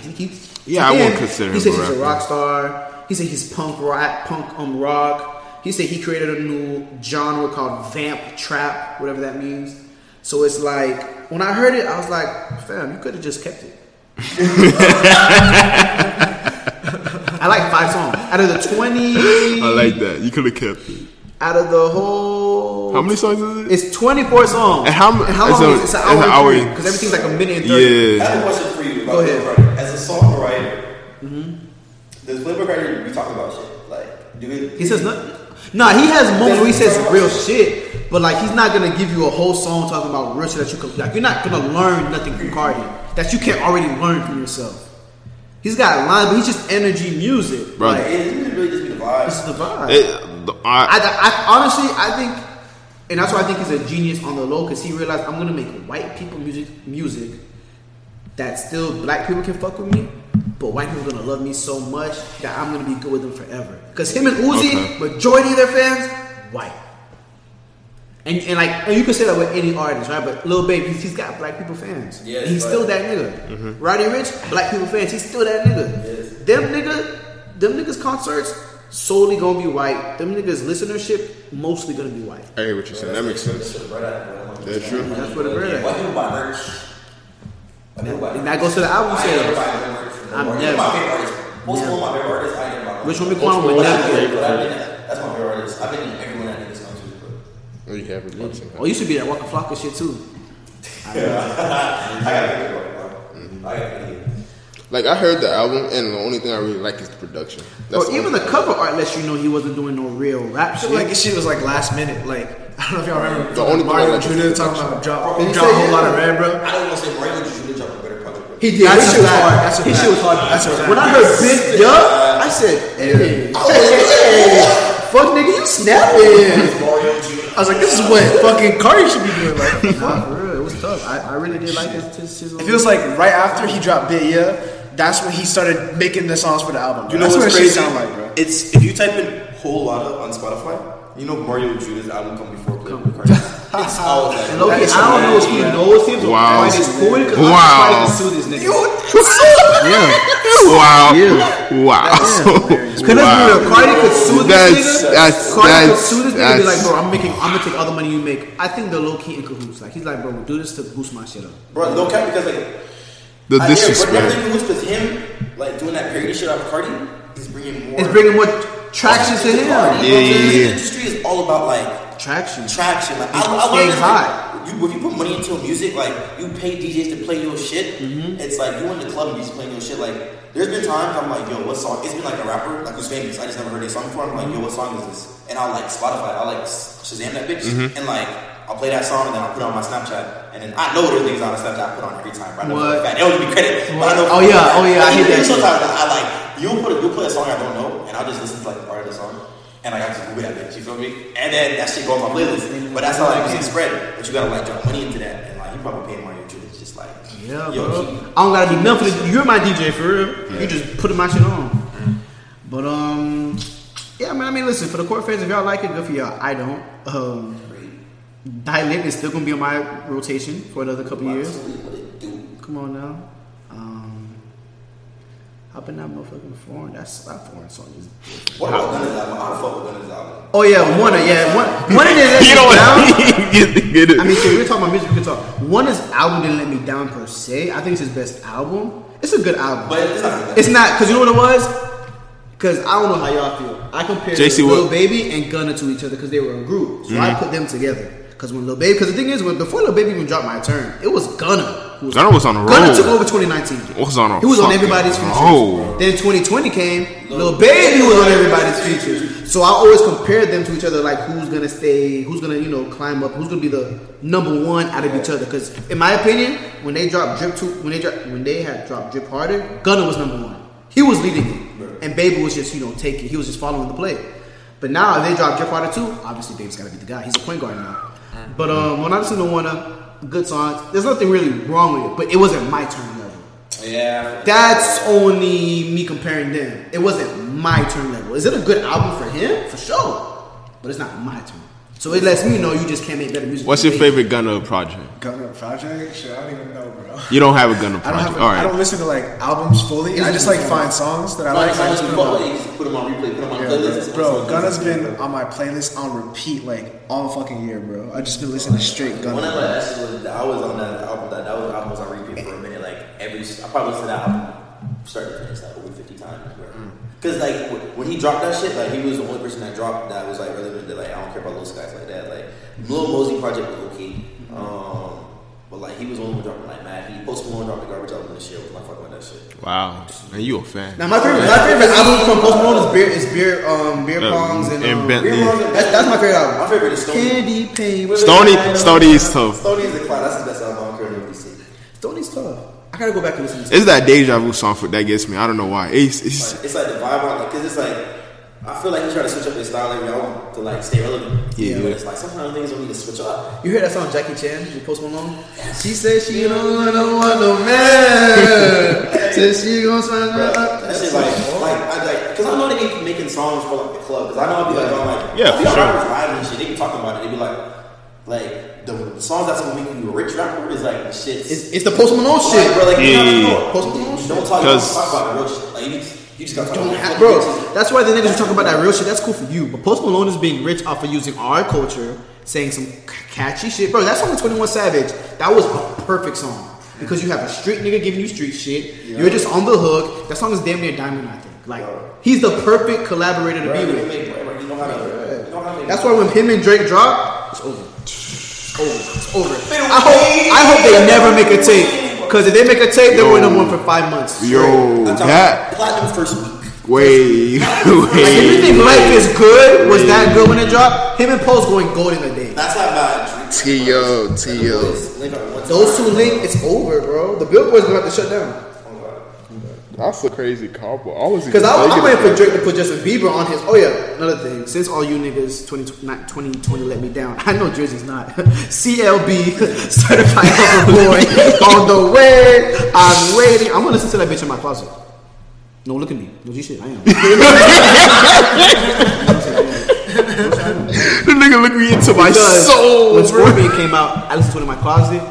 I won't consider him. He said he's a rock star. He said he's punk rock. He said he created a new genre called vamp trap, whatever that means. So it's like, when I heard it, I was like, fam, you could have just kept it. I like 5 songs. Out of the 20. I like that. You could have kept it. Out of the whole. How many songs is it? It's 24 songs. And how long is it? It's an hour. Because everything's like a minute and 30. Yeah. I have a question for you. Go ahead. As a songwriter, does Playboi Carti be talking about shit? Like, he says nothing. Nah, he has moments where he says real shit, but like he's not gonna give you a whole song talking about real shit that you can, like, you're not gonna learn nothing from Carti that you can't already learn from yourself. He's got a line, but he's just energy music. Right. Like, it really just be the vibe. It's the vibe. I honestly think, and that's why I think he's a genius on the low, because he realized I'm gonna make white people music that still black people can fuck with me. But white people are gonna love me so much that I'm gonna be good with them forever. Cause him and Uzi, majority of their fans, white. And you can say that with any artist, right? But Lil Baby, he's got black people fans. Yes, he's still that nigga. Mm-hmm. Roddy Ricch, black people fans. He's still that nigga. Yes. Them niggas concerts solely gonna be white. Them niggas listenership mostly gonna be white. I hear what you're saying. That makes sense. That's true. That's what the bread is. White people buy merch. And that goes to the album sales. I'm never. Most of my favorite artists, I didn't buy. Which one would never get? That's my favorite artist. I've been in everyone that niggas come to. You have it. Oh, you should be that Waka Flocka shit too. I gotta pick it up. Like, I heard the album, and the only thing I really like is the production. That's well, even the cover art lets you know he wasn't doing no real rap shit. Like, his shit was, like, last minute. Like, I don't know if y'all remember. The only Mario Judah talking about dropped a Whole Lotta Red, bro. I don't want to say Mario Judah dropped a better project. He did. That's a fact. His shit was hard. That's a fact. When I heard Big Duck, I said, hey. Fuck, nigga, you snapping. I was like, this is what fucking Carti should be doing. Like, nah, for real, it was tough. I really did like his. It feels like right after he dropped Big that's when he started making the songs for the album. Bro. You know that's what's crazy? Sound like, bro. It's if you type in Whole Lotta on Spotify, you know Mario Judah's album come before Playboi Carti. It's all that. And okay, I don't know if he knows him. Wow. It's cool because I'm just trying to sue this nigga. Carti could sue this nigga. Carti could sue this nigga and be like, bro, I'm gonna take all the money you make. I think the low key in cahoots. Like, he's like, bro, we'll do this to boost my shit up. Bro, no cap because like. The disrespect. But nothing moves with him, like doing that parody shit out of Carti, is bringing more. It's bringing more traction to him. Yeah, yeah. The industry is all about like traction. Like I learned hot. If you put money into music, like you pay DJs to play your shit. Mm-hmm. It's like you in the club and he's playing your shit. Like there's been times I'm like, yo, what song? It's been like a rapper, like who's famous. I just never heard a song before. I'm like, yo, what song is this? And I'll like Spotify. I'll like Shazam that bitch. Mm-hmm. And like. I'll play that song and then I'll put it on my Snapchat. And then I know there's things on the Snapchat I put on every time. But I know for a fact. It don't give me credit. But I know I hate that. Sometimes I like, you'll play a song I don't know and I'll just listen to like part of the song. And like, I just move that bitch, you feel me? And then that shit go on my playlist. But that's how like music spread. But you gotta like drop money into that. And like, you probably paying money into it. It's just like, I don't gotta do nothing. You're my DJ for real. Yeah. You just putting my shit on. Mm-hmm. But yeah, man, I mean, listen, for the core fans, if y'all like it, good for y'all. I don't. Die Lit is still gonna be on my rotation for another couple years. Come on now, hop in that motherfucking foreign. That foreign song is. What about Gunna's album? How the fuck with Gunna's album? Oh yeah, one of his. You know what? I mean, so we're talking about music. We can talk. One his album didn't let me down per se. I think it's his best album. It's a good album, but it's not because you know what it was. Because I don't know how y'all feel. I compared Lil Baby and Gunna to each other because they were a group, so I put them together. Because the thing is, before Lil Baby even dropped My Turn, it was Gunna. Gunna was on the road. Gunna took over 2019. He was on everybody's features. Then 2020 came, Lil Baby was on everybody's features. So I always compared them to each other, like who's gonna stay, who's gonna climb up, who's gonna be the number one out of each other. Because in my opinion, when they dropped when they had dropped Drip Harder, Gunna was number one. He was leading it, and Baby was just taking. He was just following the play. But now if they drop Drip Harder 2, obviously Baby's gotta be the guy. He's a point guard now. But when I listen to one of good songs, there's nothing really wrong with it. But it wasn't my turn level. Yeah, that's only me comparing them. It wasn't my turn level. Is it a good album for him? For sure, but it's not my turn. So it lets me know you just can't make better music. What's your favorite Gunna project? Gunna project? Shit, I don't even know, bro. You don't have a Gunna project. All right. I don't listen to like albums fully. I just like find songs that I like. I just put them on replay. Put them on playlist. Bro, Gunna's been on my playlist on repeat like all fucking year, bro. I just been listening to straight Gunna. When I was on that album, that album was on repeat for a minute. Like I probably listened to that album started to finish like over 50 times, bro. Cause like when he dropped that shit, like he was the only person that dropped that was like earlier in the day, like I don't care about Lil Skies like that. Like Lil Mosey project was okay, but like he was the only one dropping like mad. He Post Malone dropped the garbage album this year. Was like fucking with that shit. Wow, and you a fan? Now my favorite album from Post Malone is beer pongs and Bentley. That's my favorite album. My favorite is Candy Pain. Stoney is tough. Stoney is the class. That's the best album I'm currently seeing. Stoney's tough. I gotta go back and listen to this. It's that deja vu song that gets me. I don't know why. It's like the vibe on it. Because it's like, I feel like he's trying to switch up his style every album to like stay relevant. Yeah. But it's like, sometimes things don't need to switch up. You hear that song, Jackie Chan, with Post Malone? She said she don't want no man. Said she gonna switch up. That shit like, because I know they be making songs for like the club. Because I know I'll be like, for sure. I was live and shit. They be talking about it. They be like, the songs that's gonna make you a rich rapper is like the shit. It's the Post Malone shit, bro. Like Post Malone shit. Don't talk about real shit. Like you just gotta talk about real shit. That's why the niggas talk about that real shit. That's cool for you, but Post Malone is being rich off of using our culture, saying some catchy shit, bro. That song with 21 Savage, that was a perfect song because you have a street nigga giving you street shit. Yeah. You're just on the hook. That song is damn near diamond, I think. Like he's the perfect collaborator to be with. That's why when him and Drake drop, it's over. It's over. I hope they never make a tape. Because if they make a tape, they're going to win for 5 months. Yo, that platinum first week. Wait, you think Life is Good was that good when it dropped? Him and Post going gold in a day. That's not bad. T.O. Those two link, it's over, bro. The Billboard's going to have to shut down. That's a crazy combo. Because I'm waiting for Drake to put Justin Bieber on his. Oh yeah, another thing. Since all you niggas 2020 let me down, I know Jersey's not CLB certified lover boy on the way. I'm waiting. I'm gonna listen to that bitch in my closet. No, look at me. No G shit. I am. The nigga looked me into my soul. When Scorpion came out, I listened to it in my closet.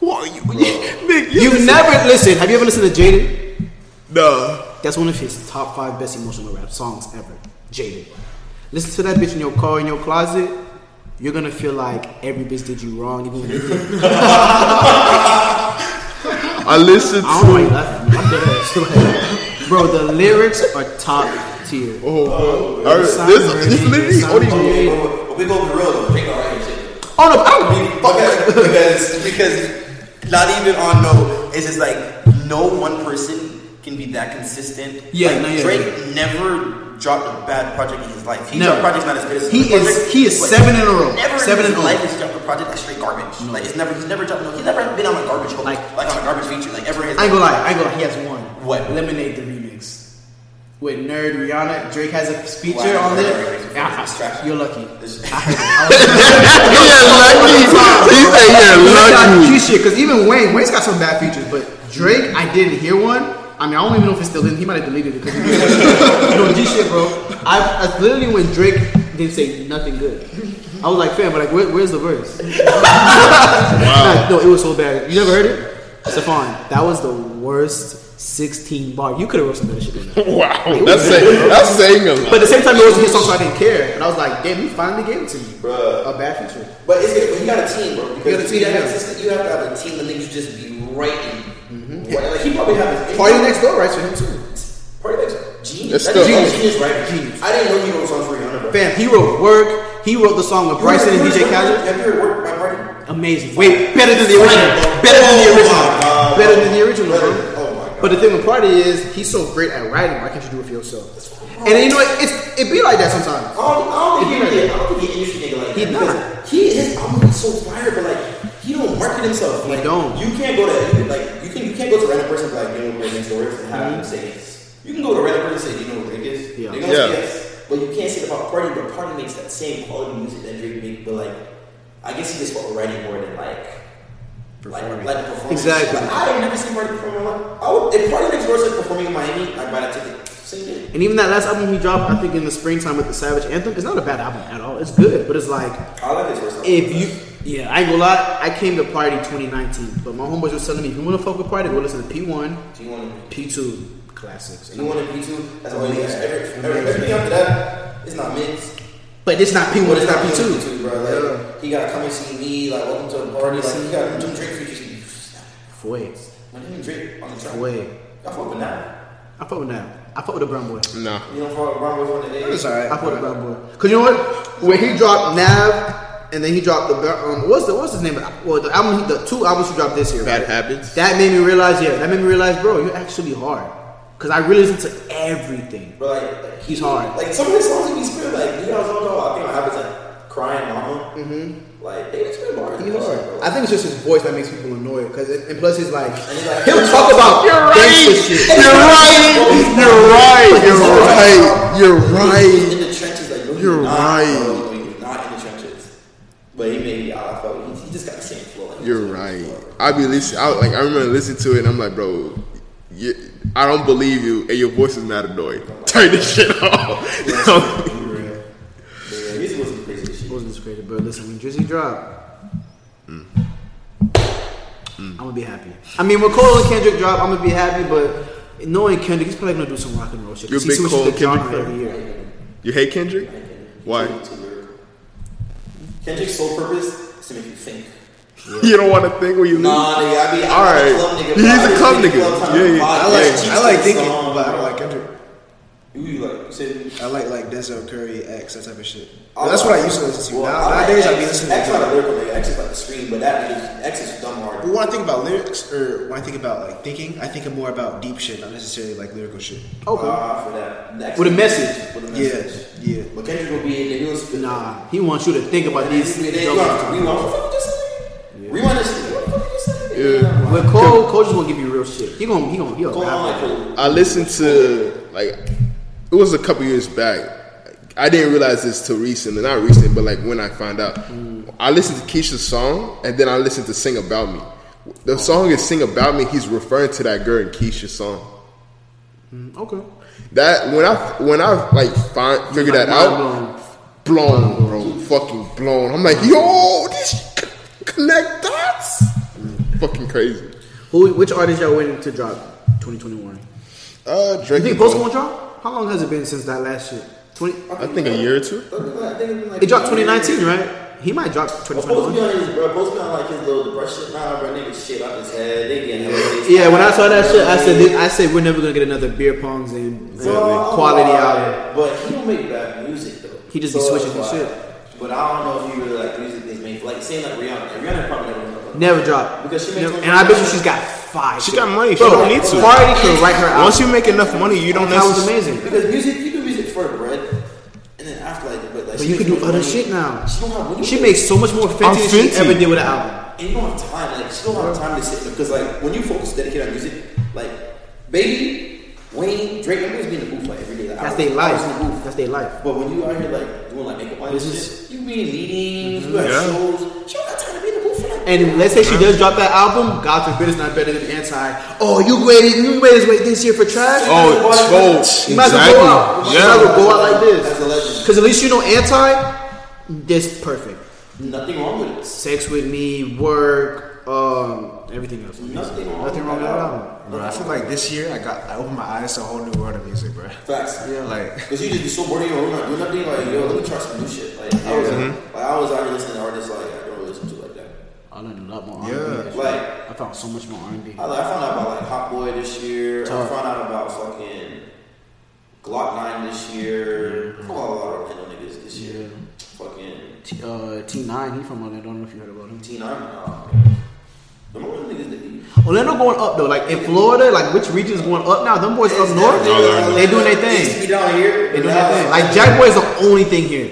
What are you, nigga, you've never listened. Have you ever listened to Jaded? No. That's one of his top 5 best emotional rap songs ever. Jaded. Listen to that bitch in your car, in your closet. You're gonna feel like every bitch did you wrong. You're gonna I listened to. I don't know why you laughing. I'm dead. Bro, the lyrics are top tier. Oh, this literally only. We go for real though. Oh no, I don't give a fuck. Because not even on no, it's just like no one person can be that consistent. Yeah, like, no, yeah, Drake never dropped a bad project in his life. He dropped projects not as good as his project. He is like, 7 in a row. Never seven in his life has dropped a project that's straight garbage. No. Like he's never dropped no. He's never been on a garbage hole, like on a garbage feature, like ever. I ain't gonna lie. He has one. What? Lemonade the remix. With Nerd, Rihanna, Drake has a feature on it. You're lucky. He said you're lucky. Because even Wayne's got some bad features, but Drake, I didn't hear one. I mean, I don't even know if it's still in. He might have deleted it. No G shit, bro. I literally, when Drake didn't say nothing good, I was like, fam, but like, where's the verse? Wow. No, it was so bad. You never heard it? Stephon, that was the worst 16 bar. You could have wrote some better shit in there. Wow, like, that's saying a lot. But at the same time, it was his song, so I didn't care. And I was like, damn, you finally gave it to me, bro. A bad feature. But it's good. You got a team, bro. You have to have a team that niggas just be writing. Mm-hmm. Right. Like, he probably has Party Next Door writes for him too. Party Next Door, genius. That's genius, right? Genius. I didn't know he wrote songs for Rihanna, bro. Fam, he wrote Work. He wrote the song with Bryson and DJ Khaled. Have you heard Work by Party? Amazing. Wait, better than the original, bro. But the thing with Party is, he's so great at writing, why can't you do it for yourself? And then, you know what, it be like that sometimes. I don't think he did. I don't think he an industry nigga like that. His album is so fire, but like, he don't market himself. Like, you can't go to, like, you can't go to a random person like, you know what Drake is, and have him say yes. You can go to a random person and say, you know what Drake is? Yeah. They're going to say yes. But you can't say about Party, but Party makes that same quality music that Drake makes, but like, I guess he just felt writing more than like performing. Exactly. Like, I have never seen Party perform in my life. If Party Next Door is performing in Miami, I'd buy that ticket. Same thing. And even that last album he dropped, I think in the springtime with the Savage Anthem, it's not a bad album at all. It's good, but it's like I like his worst album. I ain't gonna lie. I came to Party 2019, but my homeboys was telling me if you want to fuck with Party, go listen to P1, G1, P2 classics. P1 and P2. That's all he has. Everything after that, it's not mixed. But it's not P1, it's not P2. Bro. Like, he got Come and See Me, like Welcome to the Party. Like, he got Jim Drake features. Fue. Drake on the track. Fue. I fuck with that. I fuck with the brown boy. No. You don't fuck with brown boys on the day? It's alright. I fuck with the brown boy. Because you know what? When he dropped Nav, and then he dropped the... what's his name? Well, the two albums he dropped this year. Bad Habits. That made me realize, bro, you're actually hard. Cause I really listen to everything. But like he's hard. Like some of his songs be spit like you guys don't know. I think I have like Crying Mama. Mm-hmm. Like they spit bars. He's hard. I think it's just his voice that makes people annoyed. Cause and plus he's like, he'll talk about You're right. He's not in the trenches. But he made me out. He just got the same flow. Like, you're right. I remember listening to it and I'm like, bro. I don't believe you, and your voice is not annoying. Turn this shit off. Drizzy wasn't crazy shit. Wasn't crazy, but listen, when Drizzy drop, I'm gonna be happy. I mean, when Cole and Kendrick drop, I'm gonna be happy. But knowing Kendrick, he's probably gonna do some rock and roll shit. You're a big Cole and Kendrick fan. You hate Kendrick? I hate Kendrick. Why? Kendrick's sole purpose is to make you think. Yeah. You don't want to think when you leave. Nah, nigga. I mean, all right. He's a club nigga. Yeah. I like thinking, but I don't like Kendrick. You like? I like Denzel Curry, X, that type of shit. That's what I used to listen to. Nowadays, I be listening to X. X is not a lyrical lyric. X is like the scream, but that X is dumb hard. But when I think about lyrics, or when I think about like thinking, I think more about deep shit, not necessarily like lyrical shit. Okay. For that. With a message. Yeah. But Kendrick will be in there. He'll spit. Nah, he wants you to think about these. Yeah. With Cole just gonna give you real shit. He gonna. I listened to it was a couple years back. I didn't realize this till recently. Not recent, but when I found out, I listened to Keisha's song, and then I listened to "Sing About Me." The song is "Sing About Me." He's referring to that girl in Keisha's song. Okay. That when I figured that out, blown, bro, fucking blown. I'm like, yo, this connect dots. Fucking crazy. Which artist y'all waiting to drop 2021? Drake. You think Post Malone drop? How long has it been since that last shit? I think a year or two. It dropped 2019, right? He might drop 2021. Post Malone his little depression. Nah, bro, nigga shit out his head. They getting yeah, when I saw that shit, I said we're never gonna get another beer pongs and quality out. But he don't make bad music though. He just be switching his shit. But I don't know if he really like music that's made same like Rihanna. Rihanna probably never drop because she makes I bet you she's got fire. She got money. She don't need to. Party can write her out. Once you make enough money, you don't. That was amazing because music. You do music for bread, and then after but you can do other shit now. She makes so much more Fenty than she ever did with an album. And you don't have time. She don't have time to sit because when you focus, dedicate on music, Baby, Wayne, Drake, everybody's being in the booth every day. That's their life. That's their life. But when you out here doing makeup lines and shit, you be leading, you have shows. She don't got time to be in the booth. And let's say she does drop that album. God forbid it's not better than Anti. Oh, you waited this year for trash. Oh, you might as well go out. You might as well go out like this. Because at least you know Anti. This perfect. Nothing wrong with it. Sex with Me, work, everything else. Nothing wrong with that album. Bro, I feel this year I opened my eyes to a whole new world of music, bro. Facts. Yeah. Cause you just be so bored of your own, doing nothing. Yo, let me try some new shit. I was out here listening to artists I don't listen to like that. I learned a lot more R&B. Yeah. I found so much more R&B. I found out about Hot Boy this year. I found out about fucking Glock 9 this year. I found out a lot of Orlando niggas this year. Fucking T9. He from Orlando. I don't know if you heard about him. T9. Orlando going up though, in Florida, which region is going up now? Them boys up north, they doing their thing. Be down here, they doing their thing. Jackboy is the only thing here,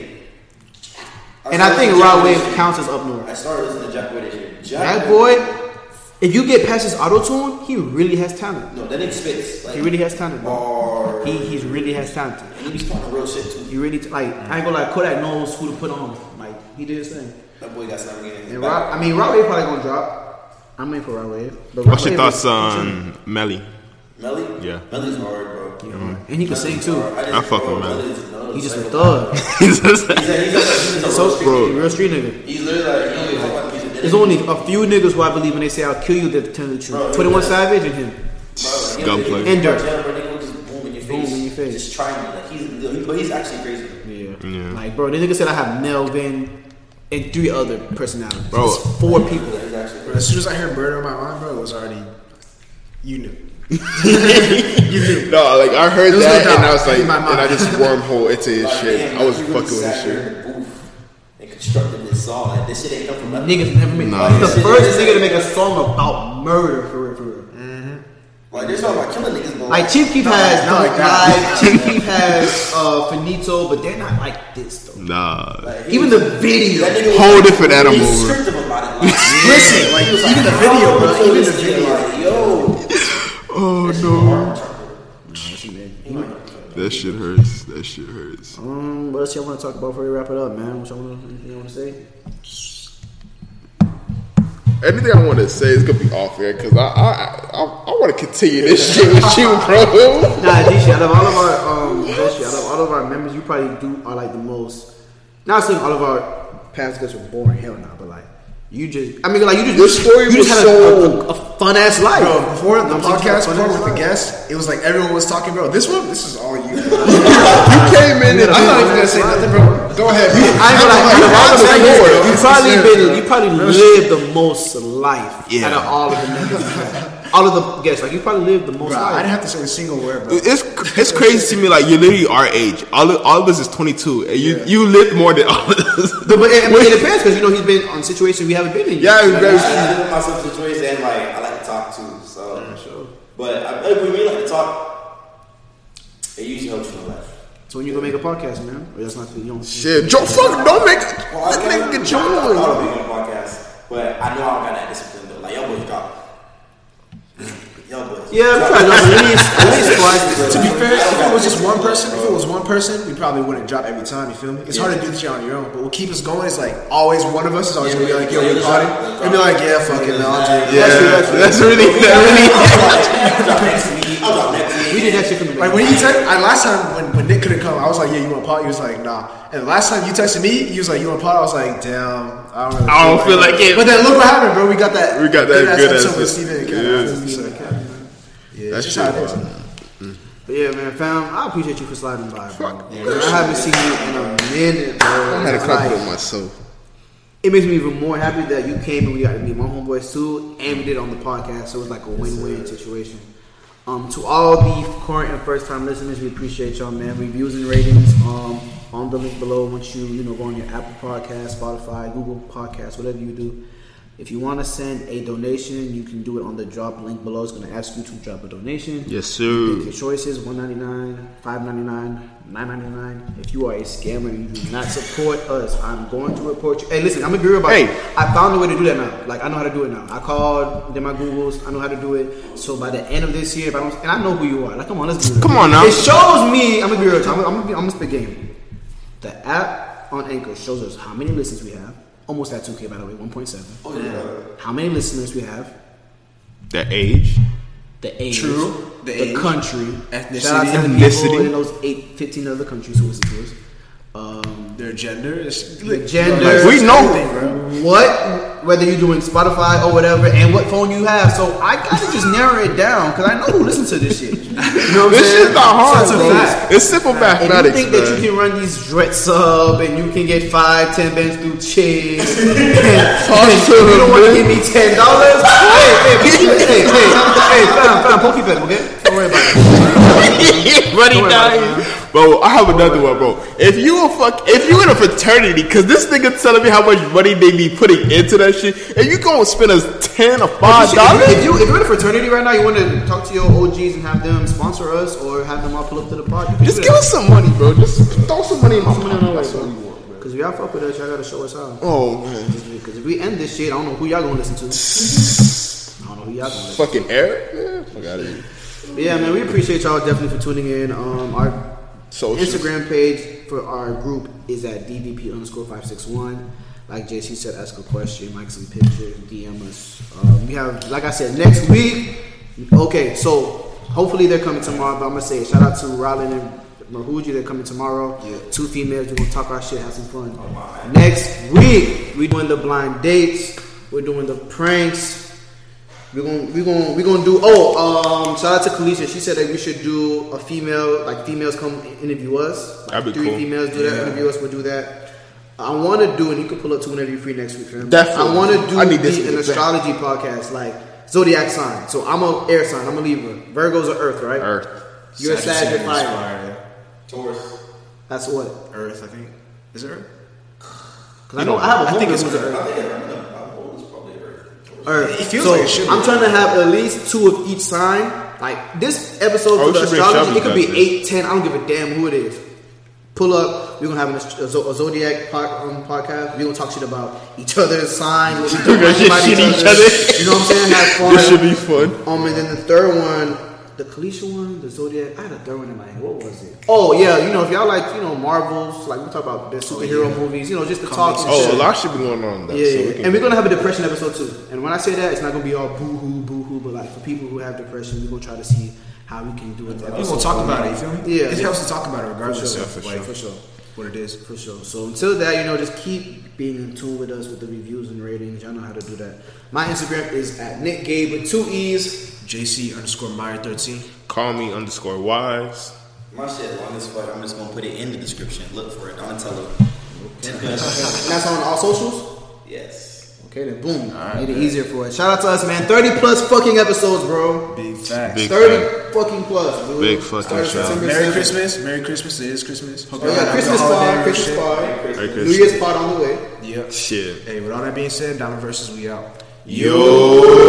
and I think Rod Wave counts as up north. I started listening to Jackboy this year. Jackboy, if you get past his auto tune, he really has talent. No, that nigga spits. He really has talent. Bro. He really has talent. And he be talking real shit too. You really I ain't gonna Kodak knows who to put on. He did his thing. That boy got something in his back. Rod Wave probably gonna drop. I'm in for Rod Wave. What's your thoughts on Melly? Melly? Yeah. Melly's hard, bro. Yeah. Mm-hmm. And he can sing too. I fuck with Melly. He's just a thug. He's real street nigga. He's literally there's only a few niggas who I believe when they say I'll kill you, they're telling the truth. 21 Savage and him. Gunplay. And Durk. Boom in your face. Just trying it. But he's actually crazy. Yeah. Bro, this nigga said I have Melvin and 3 other personalities. Bro. It's 4 people. As soon as I heard Murder on My Mind, bro, it was already. You knew. You knew. No, I heard that, and I was and I just wormhole into his shit. Man, I was fucking with his shit. They constructed this song. This shit ain't come from nothing. Niggas never made. He's the first nigga to make a song about murder, for real. Mm-hmm. There's all about killing niggas, bro. Chief Keef has Chief Keef has Finito, but they're not like this though. Nah. Even the video, whole different animal. He's descriptive about it. Listen, even the video, bro. Even the video, yo. Oh no. That shit hurts. What else y'all want to talk about before we wrap it up, man? Anything you want to say? Anything I want to say is gonna be off air because I want to continue this shit with you, bro. Out of all of our members, you probably are the most. Not saying all of our past guests were boring, hell no, but you just. Your story was just had a fun ass life, bro. Before the podcast, before with the guests, it was everyone was talking, bro. This is all you. You came in and I'm not even gonna say nothing, bro. Go ahead. You probably lived the most life out of all of the niggas. Out of the guests, like you probably lived the most. Bro, life. I didn't have to say a single word, bro. It's crazy to me. Like you literally our age. All of us is 22, and you lived more than all of us. But it depends because you know he's been on situations we haven't been in. Yeah, like, I've been in my situation, and like I like to talk too. So sure. But when we like to talk, it usually helps you in life. So when you go make a podcast, man, or that's not the only shit. Don't make it. That nigga join. I don't make a podcast, but I know I got that discipline though. Like y'all boys got. Yeah, we probably dropped at least twice. To be fair, if it was one person, we probably wouldn't drop every time. You feel me? It's hard to do this shit on your own, but what keeps us going is like always one of us is always gonna be like, yo, we caught it, and be like, yeah, fuck it, man, I'll do it. Yeah, that's really. We did that shit from the beginning. Like when you text, last time when Nick couldn't come, I was like, yeah, you want to pot? He was like, nah. And last time you texted me, he was like, you want to pot? I was like, damn. I don't feel like it. But then look what happened, bro. We got that good ass episode. Yeah, that's just how it is. But yeah, man, fam, I appreciate you for sliding by, bro. Yeah, I haven't seen you in a minute, bro. I had a couple with myself. It makes me even more happy that you came and we got to meet my homeboys too, and we did it on the podcast, so it was like a win-win situation. To all the current and first-time listeners, we appreciate y'all, man. Reviews and ratings. On the link below, once you know, go on your Apple Podcast, Spotify, Google Podcast, whatever you do. If you want to send a donation, you can do it on the drop link below. It's going to ask you to drop a donation. Yes, sir. You pick your choices: $1.99, $5.99, $9.99. If you are a scammer and you do not support us, I'm going to report you. Hey, listen, I'm going to be real about it. I found a way to do that now. Like, I know how to do it now. I called, did my Googles. I know how to do it. So by the end of this year, if I don't, and I know who you are. Like, come on, let's do it. Come on now. It shows me. I'm going to be real. I'm going to spit game. The app on Anchor shows us how many listens we have. Almost at 2K, by the way, 1.7. Oh, yeah. How many listeners we have. The age. True. The age. Country. Ethnicity. Shout out to the people in those 15 other countries who listen to us. Their gender. Like, we know what, whether you're doing Spotify or whatever, and what phone you have. So I gotta just narrow it down because I know who listens to this shit. You know what this shit's not hard. It's simple mathematics. If you think that you can run these dreads up and you can get 5-10 bands through chicks, you don't want to give me $10. Hey, found pokey pedal, okay? Don't worry about it. Running down. Bro, I have another one, bro. If you in a fraternity, cause this nigga telling me how much money they be putting into that shit, and you gonna spend us $10 or $5? If you're in a fraternity right now, you want to talk to your OGs and have them sponsor us or have them all pull up to the party. Just give us some money, bro. Just throw some money in my pocket. That's what we want, bro. Cause if y'all fuck with us, y'all gotta show us how. Oh man. Cause if we end this shit, I don't know who y'all gonna listen to. Fucking Eric, man. Fuck out of here. But yeah, man, we appreciate y'all definitely for tuning in. Our socials. Instagram page for our group is at DVP_561. Like JC said, ask a question, like some pictures, DM us. We have, like I said, next week. Okay, so hopefully they're coming tomorrow, but I'm going to say shout out to Robin and Mahuji. They're coming tomorrow. Yeah. 2 females. We're going to talk our shit, have some fun. Oh, wow. Next week, we're doing the blind dates. We're doing the pranks. We're gonna do. Shout out to Kalisha. She said that we should do a female, like females come interview us. Like, that'd be 3 cool. Females do that, interview us. We'll do that. I want to do, and you can pull up to whenever you're free next week, fam. Definitely. I want to do an astrology podcast, like zodiac sign. So I'm a air sign. I'm a Libra. Virgo's an Earth, right? Earth. You're a Sagittarius. Fire. Taurus. That's what. Earth, I think. Is it Earth? Because I know I have a whole it's Earth. Earth. So like I'm trying to have at least 2 of each sign. Like this episode for the astrology, it could be 8, 10. I don't give a damn who it is. Pull up. We're gonna have a zodiac podcast. We're gonna talk shit about each other's sign. We're gonna shit each other. You know what I'm saying? Have fun. This should be fun. And then the third one. The Kalisha one, the Zodiac. I had a third one in my head. What was it? Oh yeah, you know if y'all like Marvels, like we talk about the superhero movies, just the talk. A lot should be going on. That, and we're gonna have a depression episode too. And when I say that, it's not gonna be all boo hoo, but like for people who have depression, we're gonna try to see how we can do it. We're gonna talk about it. You feel me? Yeah, it helps to talk about it regardless. For sure. What it is, for sure. So until that, just keep being in tune with us with the reviews and ratings. Y'all know how to do that. My Instagram is at Nick Gabe with 2 E's. JC_Meyer13. Call me _Wise. My shit long as fuck. I'm just gonna put it in the description. Look for it. I'm gonna tell them. That's on all socials? Yes. Okay, then boom. Right, made it easier for us. Shout out to us, man. 30 plus fucking episodes, bro. Big facts. Big 30 fact. Fucking plus, bro. Big fucking shout. Merry Christmas. Merry Christmas. It is Christmas. Hope y'all got Christmas pod. Christmas pod. New Year's pod on the way. Yep. Shit. Hey, with all that being said, Diamond Versus, we out. Yo.